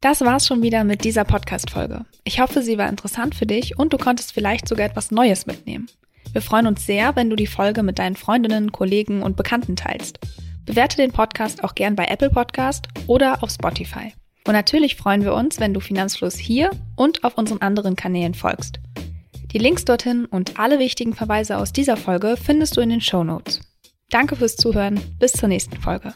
Das war's schon wieder mit dieser Podcast-Folge. Ich hoffe, sie war interessant für dich und du konntest vielleicht sogar etwas Neues mitnehmen. Wir freuen uns sehr, wenn du die Folge mit deinen Freundinnen, Kollegen und Bekannten teilst. Bewerte den Podcast auch gern bei Apple Podcast oder auf Spotify. Und natürlich freuen wir uns, wenn du Finanzfluss hier und auf unseren anderen Kanälen folgst. Die Links dorthin und alle wichtigen Verweise aus dieser Folge findest du in den Shownotes. Danke fürs Zuhören, bis zur nächsten Folge.